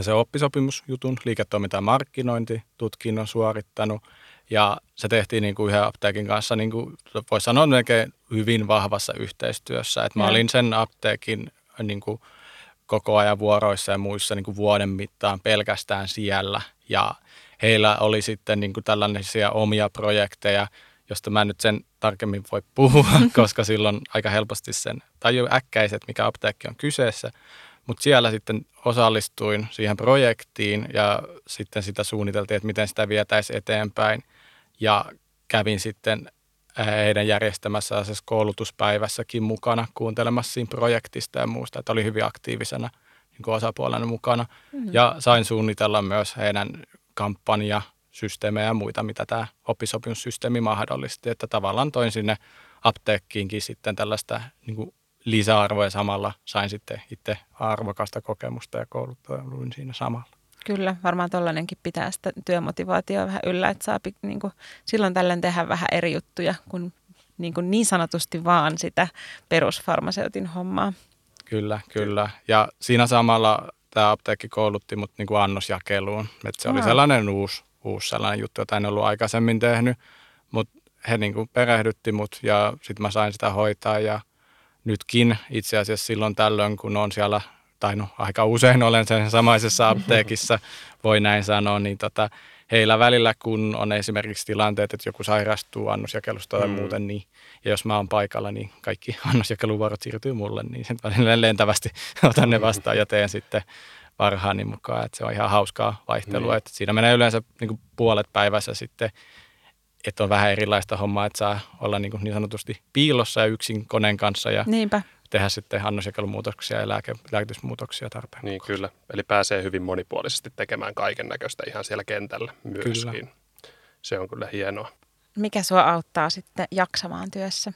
se oppisopimusjutun liiketoiminta- ja markkinointitutkinnon suorittanut. Ja se tehtiin niin kuin yhden apteekin kanssa, niin kuin voisi sanoa, melkein hyvin vahvassa yhteistyössä. Et mä olin sen apteekin niin kuin koko ajan vuoroissa ja muissa niin kuin vuoden mittaan pelkästään siellä. Ja heillä oli sitten niin kuin tällaisia omia projekteja, josta mä nyt sen tarkemmin voi puhua, koska silloin aika helposti sen tajuu äkkäiset, mikä apteekki on kyseessä. Mutta siellä sitten osallistuin siihen projektiin ja sitten sitä suunniteltiin, että miten sitä vietäisiin eteenpäin. Ja kävin sitten heidän järjestämässä asiassa koulutuspäivässäkin mukana kuuntelemassa siinä projektista ja muusta. Että oli hyvin aktiivisena niin kuin osapuolena mukana. Mm-hmm. Ja sain suunnitella myös heidän kampanjasysteemejä ja muita, mitä tämä oppisopimussysteemi mahdollisti. Että tavallaan toin sinne apteekkiinkin sitten tällaista niin kuin lisäarvoja samalla sain sitten itse arvokasta kokemusta ja koulutuin siinä samalla. Kyllä, varmaan tollainenkin pitää sitä työmotivaatiota vähän yllä, että saa niin kuin, silloin tällöin tehdä vähän eri juttuja kuin niin, kuin niin sanotusti vaan sitä perusfarmaseutin hommaa. Kyllä, kyllä. Ja siinä samalla tämä apteekki koulutti mut niin kuin annosjakeluun. Että se no. oli sellainen uusi, uusi sellainen juttu, jota en ollut aikaisemmin tehnyt, mutta he niin kuin perehdytti mut ja sitten mä sain sitä hoitaa ja nytkin itse asiassa silloin tällöin, kun on siellä, tai no aika usein olen sen samaisessa apteekissa, voi näin sanoa, niin tota, heillä välillä, kun on esimerkiksi tilanteet, että joku sairastuu annosjakelusta tai mm. muuten, niin, ja jos mä oon paikalla, niin kaikki annosjakeluvuorot siirtyy mulle, niin sen välillä lentävästi otan ne vastaan ja teen sitten parhaani mukaan. Että se on ihan hauskaa vaihtelua. Mm. Että siinä menee yleensä niin kuin puolet päivässä sitten, että on vähän erilaista hommaa, että saa olla niin, niin sanotusti piilossa ja yksin koneen kanssa ja niinpä. Tehdä sitten annosjakelumuutoksia ja lääke- lääkitysmuutoksia tarpeen. Niin mukaan. Kyllä, eli pääsee hyvin monipuolisesti tekemään kaiken näköistä ihan siellä kentällä myöskin. Kyllä. Se on kyllä hienoa. Mikä sua auttaa sitten jaksamaan työssä?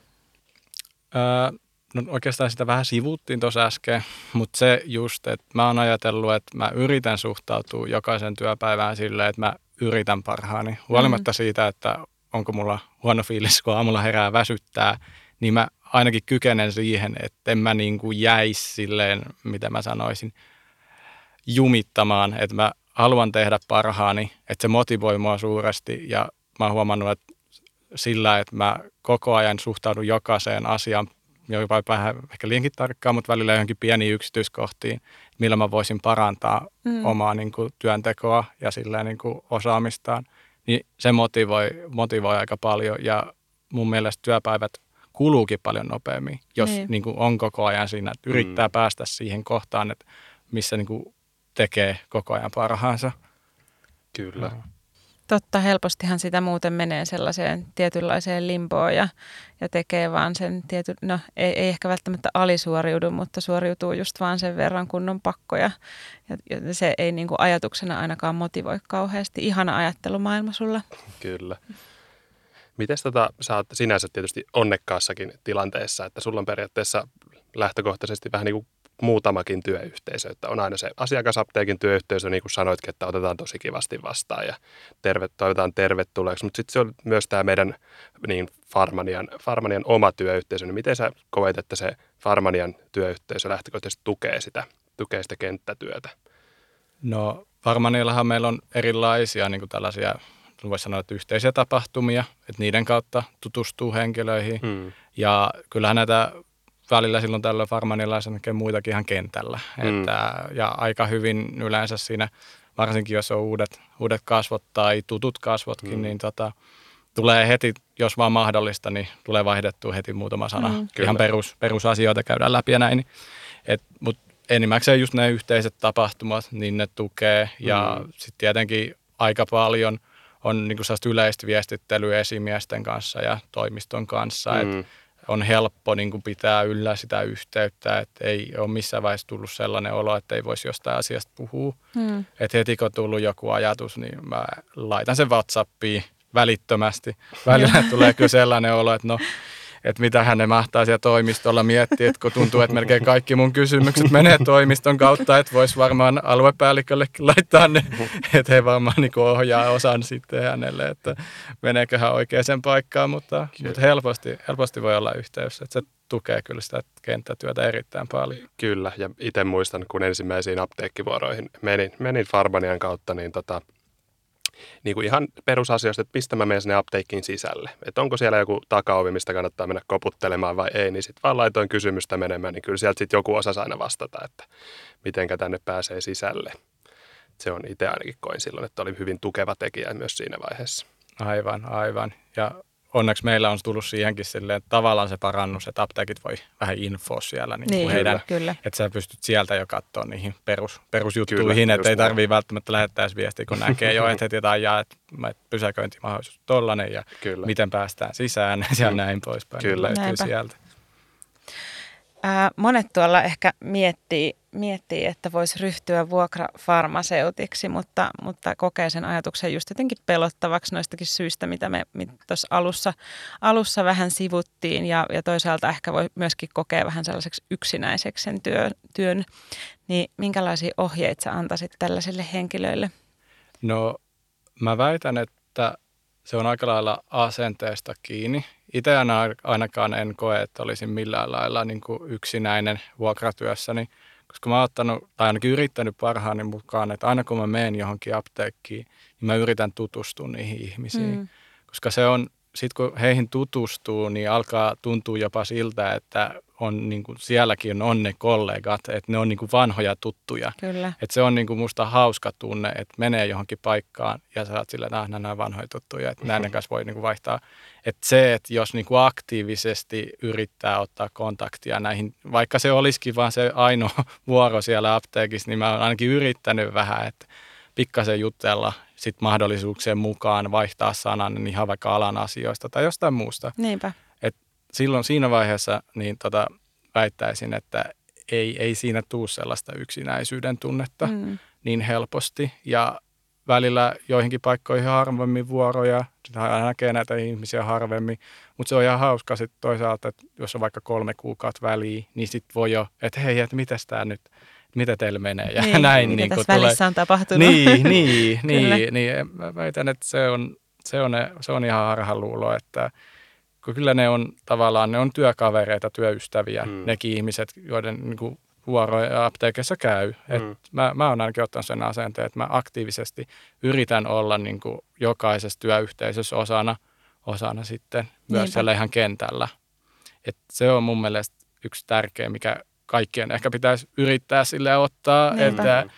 Öö, no oikeastaan sitä vähän sivuuttiin tuossa äsken, mutta se just, että mä oon ajatellut, että mä yritän suhtautua jokaisen työpäivään silleen, että mä yritän parhaani. Huolimatta mm. siitä, että onko mulla huono fiilis, kun aamulla herää väsyttää, niin mä ainakin kykenen siihen, että en mä niin kuin jäisi silleen, mitä mä sanoisin, jumittamaan, että mä haluan tehdä parhaani, että se motivoi mua suuresti ja mä oon huomannut, että sillä, että mä koko ajan suhtaudun jokaiseen asiaan, jopa vähän ehkä liiankin tarkkaan, mutta välillä johonkin pieniin yksityiskohtiin, millä mä voisin parantaa mm. omaa niin kuin, työntekoa ja silleen, niin kuin, osaamistaan, niin se motivoi, motivoi aika paljon ja mun mielestä työpäivät kuluukin paljon nopeammin, jos niin kuin, on koko ajan siinä, että yrittää mm. päästä siihen kohtaan, että missä niin kuin, tekee koko ajan parhaansa. Kyllä. Mm. Totta, helpostihan sitä muuten menee sellaiseen tietynlaiseen limboon ja, ja tekee vaan sen tietyn, no ei, ei ehkä välttämättä alisuoriudu, mutta suoriutuu just vaan sen verran, kun on pakko ja, ja se ei niin kuin ajatuksena ainakaan motivoi kauheasti. Ihana ajattelumaailma sulla. Kyllä. Mites tota, sä oot sinänsä tietysti onnekkaassakin tilanteessa, että sulla on periaatteessa lähtökohtaisesti vähän niin kuin muutamakin työyhteisö, että on aina se asiakasapteekin työyhteisö, niin kuin sanoitkin, että otetaan tosi kivasti vastaan ja terve, toivotaan tervetulleeksi, mutta sitten se on myös tämä meidän niin Farmanian, Farmanian oma työyhteisö, niin miten sä koet, että se Farmanian työyhteisö lähtökohtaisesti tukee sitä, tukee sitä kenttätyötä? No Farmaniallahan meillä on erilaisia niin kuin tällaisia, voisi sanoa, että yhteisiä tapahtumia, että niiden kautta tutustuu henkilöihin hmm. ja kyllähän näitä välillä silloin tällöin farmanialaisen näkee muitakin ihan kentällä. Mm. Että, ja aika hyvin yleensä siinä, varsinkin jos on uudet, uudet kasvot tai tutut kasvotkin, mm. niin tota, tulee heti, jos vaan mahdollista, niin tulee vaihdettua heti muutama sana. Mm. Ihan perus, perusasioita käydään läpi ja näin. Mutta enimmäkseen just ne yhteiset tapahtumat, niin ne tukee. Ja mm. sitten tietenkin aika paljon on niinku sellaista yleistä viestittelyä esimiesten kanssa ja toimiston kanssa, mm. että on helppo niin kuin pitää yllä sitä yhteyttä, että ei ole missään vaiheessa tullut sellainen olo, että ei voisi jostain asiasta puhua. Hmm. Että heti kun on tullut joku ajatus, niin mä laitan sen WhatsAppiin välittömästi. Välillä tulee kyllä sellainen olo, että no, että mitähän ne mahtaa siellä toimistolla miettiä, että kun tuntuu, että melkein kaikki mun kysymykset menee toimiston kautta, että voisi varmaan aluepäälliköllekin laittaa ne, että he varmaan niin kuin ohjaa osan sitten hänelle, että meneeköhän oikeaan sen paikkaan, mutta, mutta helposti, helposti voi olla yhteys, että se tukee kyllä sitä kenttätyötä erittäin paljon. Kyllä, ja itse muistan, kun ensimmäisiin apteekkivuoroihin menin, menin Farmanian kautta, niin tota... Niin kuin ihan perusasioista, että mistä mä menen sinne apteekin sisälle. Että onko siellä joku takaovi, mistä kannattaa mennä koputtelemaan vai ei, niin sitten vaan laitoin kysymystä menemään, niin kyllä sieltä sitten joku osasi aina vastata, että mitenkä tänne pääsee sisälle. Se on itse ainakin koin silloin, että oli hyvin tukeva tekijä myös siinä vaiheessa. Aivan, aivan. Ja onneksi meillä on tullut siihenkin silleen, että tavallaan se parannus, että apteekit voi vähän infoa siellä. Niin, niin heidän, kyllä. Että sä pystyt sieltä jo katsoa niihin perus, perusjuttuihin, että ei tarvitse välttämättä lähettää viestiä, kun näkee jo, että tietään, ja että pysäköintimahdollisuus tollainen ja kyllä. Miten päästään sisään ja näin poispäin. Kyllä. Löytyy näinpä. Sieltä. Ää, monet tuolla ehkä miettii, miettii että voisi ryhtyä vuokrafarmaseutiksi, mutta, mutta kokee sen ajatuksen just jotenkin pelottavaksi noistakin syistä, mitä me tuossa alussa, alussa vähän sivuttiin ja, ja toisaalta ehkä voi myöskin kokea vähän sellaiseksi yksinäiseksi sen työ, työn. Niin minkälaisia ohjeita sä antaisit tällaisille henkilöille? No mä väitän, että se on aika lailla asenteesta kiinni. Itse ainakaan en koe, että olisin millään lailla niin kuin yksinäinen vuokratyössäni, koska mä oon ottanut, tai ainakin yrittänyt parhaani mukaan, että aina kun mä menen johonkin apteekkiin, niin mä yritän tutustua niihin ihmisiin. Mm. Koska se on, sit kun heihin tutustuu, niin alkaa tuntua jopa siltä, että on niin kuin, sielläkin on ne kollegat, että ne on niin kuin vanhoja tuttuja. Kyllä. Että se on niin kuin musta hauska tunne, että menee johonkin paikkaan ja sä oot sillä, että nah, nämä on vanhoja tuttuja, että näiden kanssa voi niin kuin vaihtaa. Että se, että jos niin kuin aktiivisesti yrittää ottaa kontaktia näihin, vaikka se olisikin vaan se ainoa vuoro siellä apteekissa, niin mä oon ainakin yrittänyt vähän, että pikkasen jutella sit mahdollisuuksien mukaan, vaihtaa sanan ihan vaikka alan asioista tai jostain muusta. Niinpä. Silloin siinä vaiheessa niin tota, väittäisin, että ei, ei siinä tule sellaista yksinäisyyden tunnetta mm. niin helposti. Ja välillä joihinkin paikkoihin harvemmin vuoroja, sitä näkee näitä ihmisiä harvemmin. Mutta se on ihan hauska sit toisaalta, että jos on vaikka kolme kuukautta väliä, niin sitten voi jo, että hei, että mitäs tää nyt, mitä teillä menee ja niin, näin. Mitä niin, tässä välissä tulee on tapahtunut. Niin, niin, niin, niin. Mä väitän, että se on, se on, se on ihan harhaluulo, että kyllä ne on tavallaan, ne on työkavereita, työystäviä, hmm. nekin ihmiset, joiden niin kuin, vuoroja apteekissa käy. Mm. Et mä, mä oon ainakin ottanut sen asenteen, että mä aktiivisesti yritän olla niin kuin jokaisessa työyhteisössä osana, osana sitten myös Niinpä. Siellä ihan kentällä. Et se on mun mielestä yksi tärkeä, mikä kaikkien ehkä pitäisi yrittää sille ottaa, Niinpä. Että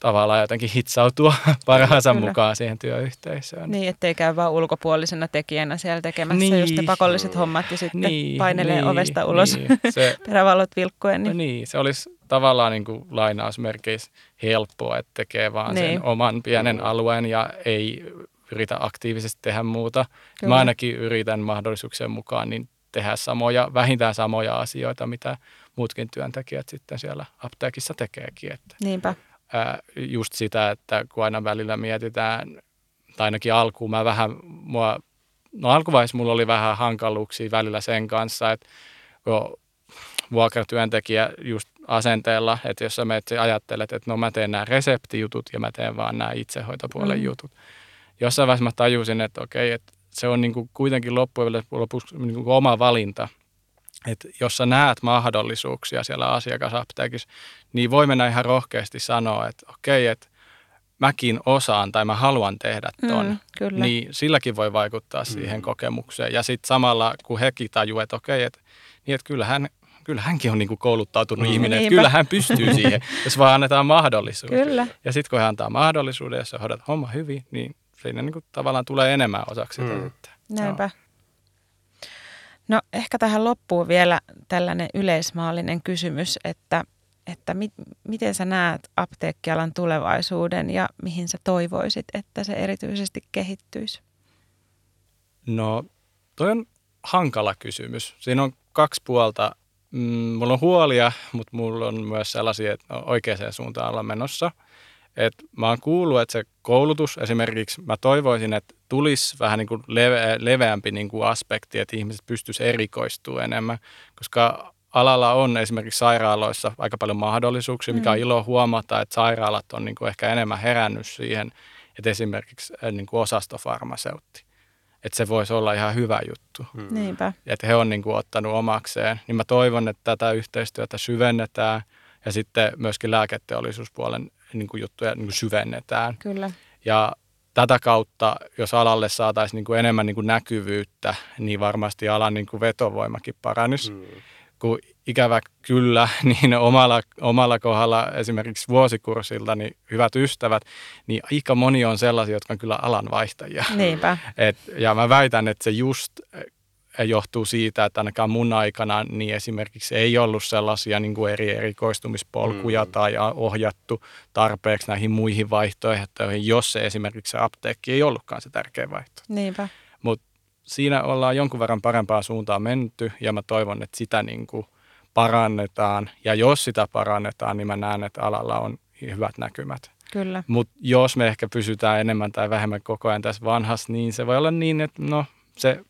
tavallaan jotenkin hitsautua parhaansa Kyllä. mukaan siihen työyhteisöön. Niin, ettei käy vaan ulkopuolisena tekijänä siellä tekemässä niin. just ne pakolliset hommat ja sitten niin, painelee niin, ovesta ulos niin. se, perävalot vilkkuen. Niin. niin, se olisi tavallaan niin kuin lainausmerkeissä helppoa, että tekee vaan niin. sen oman pienen alueen ja ei yritä aktiivisesti tehdä muuta. Kyllä. Mä ainakin yritän mahdollisuuksien mukaan niin tehdä samoja, vähintään samoja asioita, mitä muutkin työntekijät sitten siellä apteekissa tekeekin. Että. Niinpä. Just sitä, että kun aina välillä mietitään, tai ainakin alkuun mä vähän, mua, no alkuvaiheessa mulla oli vähän hankaluuksia välillä sen kanssa, että kun vuokratyöntekijä just asenteella, että jos sä menet, ajattelet, että no mä teen nämä reseptijutut ja mä teen vaan nämä itsehoitopuolen mm. jutut. Jossain vaiheessa mä tajusin, että okei, että se on niinku kuitenkin loppujen lopuksi niinku oma valinta. Että jos sä näet mahdollisuuksia siellä asiakasapteekissa, niin voi mennä ihan rohkeasti sanoa, että okei, että mäkin osaan tai mä haluan tehdä ton. Mm, kyllä. Niin silläkin voi vaikuttaa siihen mm. kokemukseen. Ja sitten samalla, kun hekin tajuu, että okei, että, niin että kyllähän, kyllähänkin on niinku kouluttautunut mm, ihminen, että kyllä hän pystyy siihen, jos vaan annetaan mahdollisuus. Kyllä. Ja sitten kun hän antaa mahdollisuuden, jos sä hoidat homma hyvin, niin siinä niinku tavallaan tulee enemmän osaksi mm. sitä sitten. Näinpä. No. No ehkä tähän loppuun vielä tällainen yleismaallinen kysymys, että, että mi, miten sä näet apteekkialan tulevaisuuden ja mihin sä toivoisit, että se erityisesti kehittyisi? No toi on hankala kysymys. Siinä on kaksi puolta. Mulla on huolia, mutta mulla on myös sellaisia, että oikeaan suuntaan ollaan menossa. Et mä oon kuullut, että se koulutus esimerkiksi, mä toivoisin, että tulisi vähän niin kuin leve, leveämpi niin kuin aspekti, että ihmiset pystyisivät erikoistumaan enemmän, koska alalla on esimerkiksi sairaaloissa aika paljon mahdollisuuksia, mikä on ilo huomata, että sairaalat on niin kuin ehkä enemmän herännyt siihen, että esimerkiksi niin kuin osastofarmaseutti. Että se voisi olla ihan hyvä juttu. Hmm. Niinpä. Että he on niin kuin ottanut omakseen. Niin mä toivon, että tätä yhteistyötä syvennetään ja sitten myöskin lääketeollisuuspuolen niin kuin juttuja niin kuin syvennetään. Kyllä. Ja tätä kautta, jos alalle saataisiin niin kuin enemmän niin kuin näkyvyyttä, niin varmasti alan niin kuin vetovoimakin paranisi. Mm. Kun ikävä kyllä, niin omalla, omalla kohdalla esimerkiksi vuosikurssilta, niin hyvät ystävät, niin aika moni on sellaisia, jotka on kyllä alanvaihtajia. Niinpä. Et, ja mä väitän, että se just johtuu siitä, että ainakaan mun aikana niin esimerkiksi ei ollut sellaisia niin kuin eri erikoistumispolkuja mm. tai ohjattu tarpeeksi näihin muihin vaihtoehtoihin, jos se esimerkiksi se apteekki ei ollutkaan se tärkeä vaihtoehto. Niinpä. Mutta siinä ollaan jonkun verran parempaa suuntaan menty ja mä toivon, että sitä niin kuin parannetaan ja jos sitä parannetaan, niin mä näen, että alalla on hyvät näkymät. Kyllä. Mutta jos me ehkä pysytään enemmän tai vähemmän koko ajan tässä vanhassa, niin se voi olla niin, että no se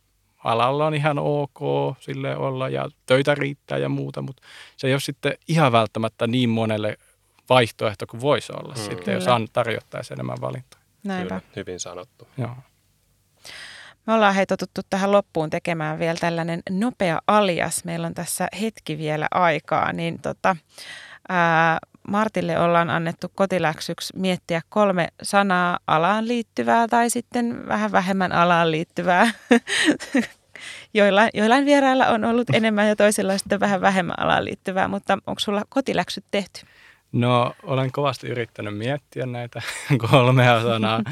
alalla on ihan ok sille olla ja töitä riittää ja muuta, mutta se ei ole sitten ihan välttämättä niin monelle vaihtoehto kuin voisi olla mm. sitten, Kyllä. jos tarjottaisiin enemmän valintaa. Näinpä. Kyllä, hyvin sanottu. Joo. Me ollaan hei totuttu tähän loppuun tekemään vielä tällainen nopea alias. Meillä on tässä hetki vielä aikaa, niin tota, ää, Martille ollaan annettu kotiläksyksi miettiä kolme sanaa alaan liittyvää tai sitten vähän vähemmän alaan liittyvää. Joillain, joillain vierailla on ollut enemmän ja toisilla sitten vähän vähemmän alaan liittyvää, mutta onko sulla kotiläksyt tehty? No olen kovasti yrittänyt miettiä näitä kolmea sanaa.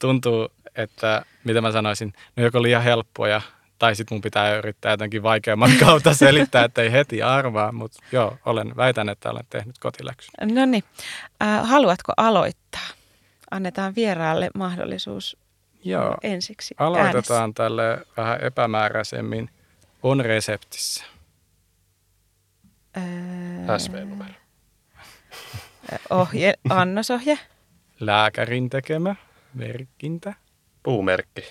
Tuntuu, että mitä mä sanoisin, no joko liian helppoja tai sitten mun pitää yrittää jotenkin vaikeamman kautta selittää, ettei heti arvaa, mutta joo, olen, väitän, että olen tehnyt kotiläksyn. No niin. Äh, haluatko aloittaa? Annetaan vieraalle mahdollisuus joo. ensiksi. Aloitetaan äänessä. Tälle vähän epämääräisemmin. On reseptissä. Öö... S V-numero. Ohje, annosohje. Lääkärin tekemä merkintä. Puumerkki.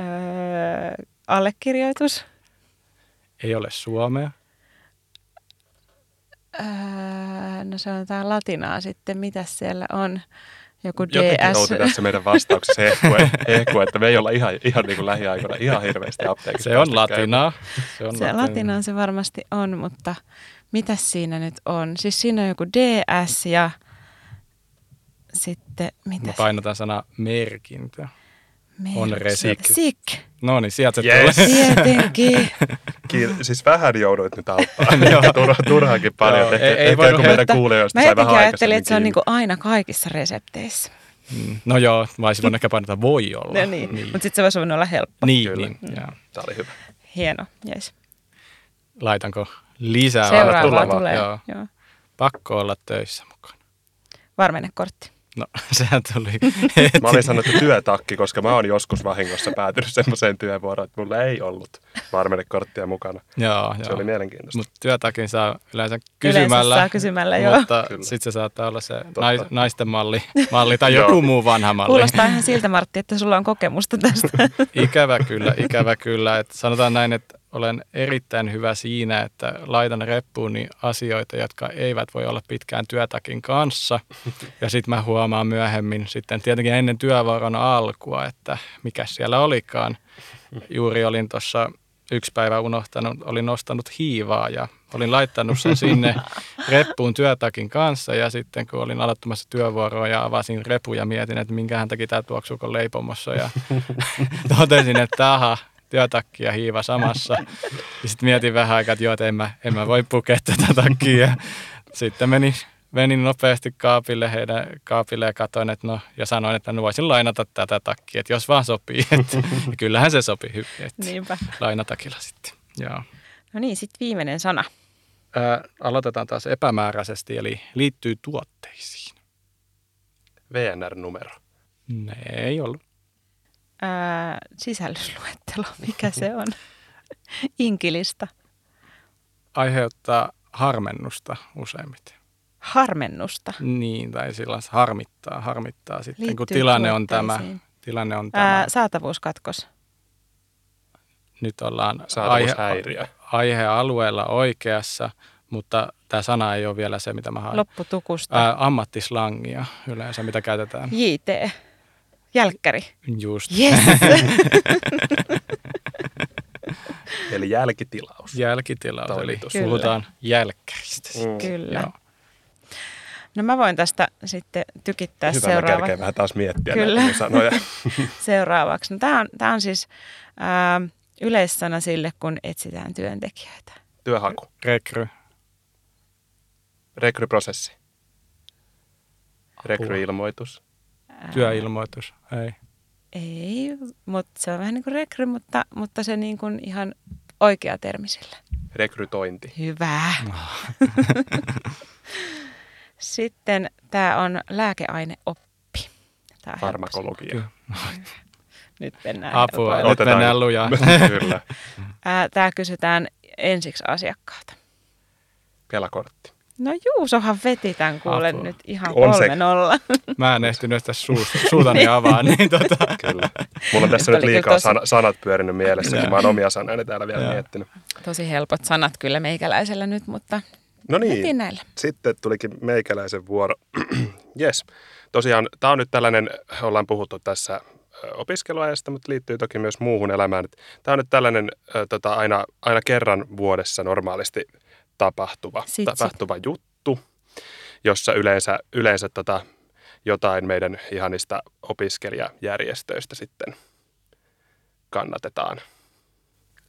Öö, allekirjoitus. Ei ole suomea. Öö, no sanotaan latinaa sitten. Mitäs siellä on? Joku D S. Jotenkin tässä meidän vastauksessa ehkuu, että me ei olla ihan, ihan niin kuin lähiaikoina ihan hirveästi apteekissa. Se on latinaa. Se on se latinaa se varmasti on, mutta mitäs siinä nyt on? Siis siinä on joku D S ja sitten mitäs? Mä painotan sanaa merkintä. Merkintä. On resik. No niin, sieltä se yes. tulee. Tietenkin. Kiin, siis vähän jouduit nyt auttaa. Turhaankin paljon. Ehkä, ei ehkä joku meidän kuulijoista sai vähän aikaisemmin. Mä jotenkin ajattelin, että se on niin kuin aina kaikissa resepteissä. Mm. No joo, mä olisin voinut ehkä painata voi olla. No niin, niin. Mutta sitten se voisi voinut olla helppo. Niin, kyllä. Niin. Mm. Tämä oli hyvä. Hieno, jes. Laitanko lisää? Seuraavaa tulee. Joo. Joo. Pakko olla töissä mukana. Varmennekortti. No, sehän tuli heti. Mä olin sanonut työtakki, koska mä oon joskus vahingossa päätynyt semmoiseen työvuoroon, että mulla ei ollut varmennekorttia mukana. Joo, se joo. oli mielenkiintoista. Mutta työtakin saa yleensä kysymällä. Yleensä saa kysymällä, joo. Mutta sitten se saattaa olla se nais, naisten malli, malli tai joku muu vanha malli. Kuulostaa ihan siltä, Martti, että sulla on kokemusta tästä. Ikävä kyllä, ikävä kyllä. Et sanotaan näin, että olen erittäin hyvä siinä, että laitan reppuuni asioita, jotka eivät voi olla pitkään työtakin kanssa. Ja sitten mä huomaan myöhemmin sitten tietenkin ennen työvuoron alkua, että mikä siellä olikaan. Juuri olin tuossa yksi päivä unohtanut, olin nostanut hiivaa ja olin laittanut sen sinne reppuun työtakin kanssa. Ja sitten kun olin aloittamassa työvuoroa ja avasin repun ja mietin, että minkähän takia tämä tuoksuuko leipomossa. Ja totesin, että aha. Työtakki ja hiiva samassa. Sitten mietin vähän aikaa, että joo, että en mä, en mä voi pukea tätä takkia. Sitten menin, menin nopeasti kaapille, heidän kaapille ja katsoin, että no, ja sanoin, että no voisin lainata tätä takkia, että jos vaan sopii. Että, ja kyllähän se sopii hyvin, että niinpä. Lainatakilla sitten. Joo. No niin, sitten viimeinen sana. Ää, aloitetaan taas epämääräisesti, eli liittyy tuotteisiin. V N R-numero. Ne ei ollut. Ää, sisällysluettelo, mikä se on? Inkilista. Aiheuttaa harmennusta useimmiten. Harmennusta? Niin, tai sillä harmittaa, harmittaa sitten, liittyy kun tilanne on tämä. Tilanne on tämä. Ää, saatavuuskatkos. Nyt ollaan aihe- aihealueella oikeassa, mutta tämä sana ei ole vielä se, mitä mä haen. Lopputukusta. Ää, ammattislangia yleensä, mitä käytetään. J T. Jälkkäri. Just. Yes. Eli jälkitilaus. Jälkitilaus, Toimitus. Eli puhutaan jälkkäristä mm. Kyllä. Joo. No mä voin tästä sitten tykittää seuraavaksi. Hyvä, mä kerkeen vähän taas miettiä Kyllä. näitä sanoja. Seuraavaksi. No, tämä on, tämä on siis äh, yleissana sille, kun etsitään työntekijöitä. Työhaku. Rekry. Rekryprosessi. Rekryilmoitus. Työilmoitus, ei. Ei, mutta se on vähän niin kuin rekry, mutta, mutta se niin kuin ihan oikea termi sille. Rekrytointi. Hyvä. No. Sitten tämä on lääkeaineoppi. Tää farmakologia. Nyt mennään. Apua, nyt mennään lujaa. Kyllä. Tämä kysytään ensiksi asiakkaalta. Kelakortti. No Juusohan veti tämän kuulen nyt ihan kolmen olla. Mä en ehtinyt tässä suus, suutani avaa, niin tota. Kyllä. Mulla on tässä nyt, nyt liikaa tosi... sanat pyörinyt mielessä, kun mä oon omia sanani täällä vielä ja. miettinyt. Tosi helpot sanat kyllä meikäläisellä nyt, mutta no niin, sitten tulikin meikäläisen vuoro. Jes, tosiaan tää on nyt tällainen, ollaan puhuttu tässä opiskeluajasta, mutta liittyy toki myös muuhun elämään. Tää on nyt tällainen tota, aina, aina kerran vuodessa normaalisti tapahtuva, sit, tapahtuva sit. juttu, jossa yleensä, yleensä tota jotain meidän ihanista opiskelijajärjestöistä sitten kannatetaan.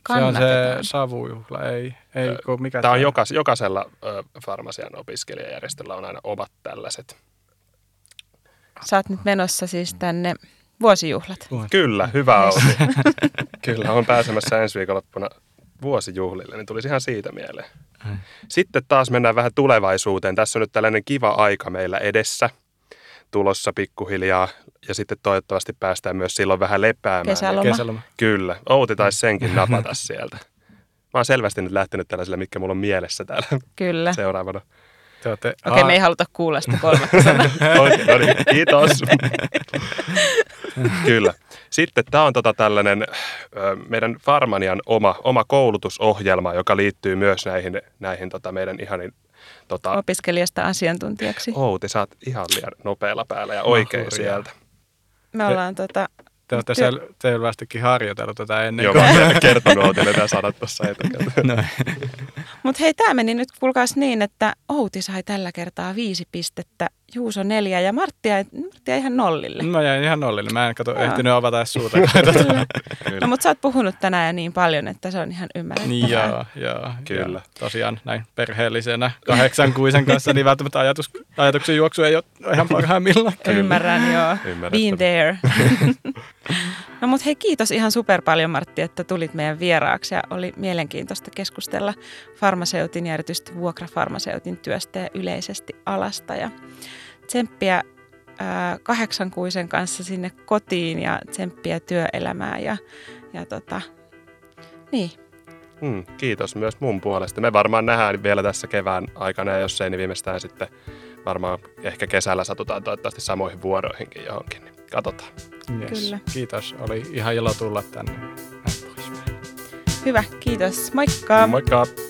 kannatetaan. Se on se savujuhla, ei, ei öö, mikä tämä on. Jokas, jokaisella ö, farmasian opiskelijajärjestöllä on aina omat tällaiset. Sä oot nyt menossa siis tänne vuosijuhlat. Kyllä, hyvä on. Kyllä, on pääsemässä ensi viikonloppuna vuosijuhlille, niin tulisi ihan siitä mieleen. Sitten taas mennään vähän tulevaisuuteen. Tässä on nyt tällainen kiva aika meillä edessä, tulossa pikkuhiljaa, ja sitten toivottavasti päästään myös silloin vähän lepäämään. Kesäloma. Kesäloma. Kyllä. Outi taisi senkin napata sieltä. Mä oon selvästi nyt lähtenyt tällaisella, mitkä mulla on mielessä täällä Kyllä. seuraavana. Okei, okay, me ei haluta kuulla sitä kolmatta sanaa. Okei, no niin, kiitos. Kyllä. Sitten tämä on tota tällainen meidän Farmanian oma, oma koulutusohjelma, joka liittyy myös näihin, näihin tota meidän ihanin... Tota, opiskelijasta asiantuntijaksi. Outi, sä oot ihan liian nopealla päällä ja oikein no, sieltä. Me ollaan tota... Te olette sel- selvästikin harjoitellut tätä ennen kuin... Joo, mä olen kertonut, otin nämä sanat tuossa etukäteen. No. Mutta hei, tämä meni nyt kuulkaas niin, että Outi sai tällä kertaa viisi pistettä, Juuso neljä ja Martti jäi, Martti jäi ihan nollille. Mä jäin ihan nollille. Mä en kato, no. ehtinyt avata edes suuta. No mutta sä oot puhunut tänään ja niin paljon, että se on ihan ymmärrettävää. Joo, joo. Kyllä. Ja tosiaan näin perheellisenä kahdeksankuisen kanssa, niin välttämättä ajatus, ajatuksen juoksu ei ole ihan parhaimmillaan. Ymmärrän, joo. Been there. No mut hei, kiitos ihan super paljon Martti, että tulit meidän vieraaksi ja oli mielenkiintoista keskustella farmaseutin ja erityisesti vuokrafarmaseutin työstä ja yleisesti alasta ja tsemppiä ää, kahdeksankuisen kanssa sinne kotiin ja tsemppiä työelämään ja, ja tota, niin. Mm, kiitos myös mun puolesta. Me varmaan nähdään vielä tässä kevään aikana ja jos ei, niin viimeistään sitten varmaan ehkä kesällä satutaan toivottavasti samoihin vuoroihinkin johonkin. Niin katsotaan. Yes. Kyllä. Kiitos. Oli ihan ilo tulla tänne. Hyvä, kiitos. Moikka! Moikka!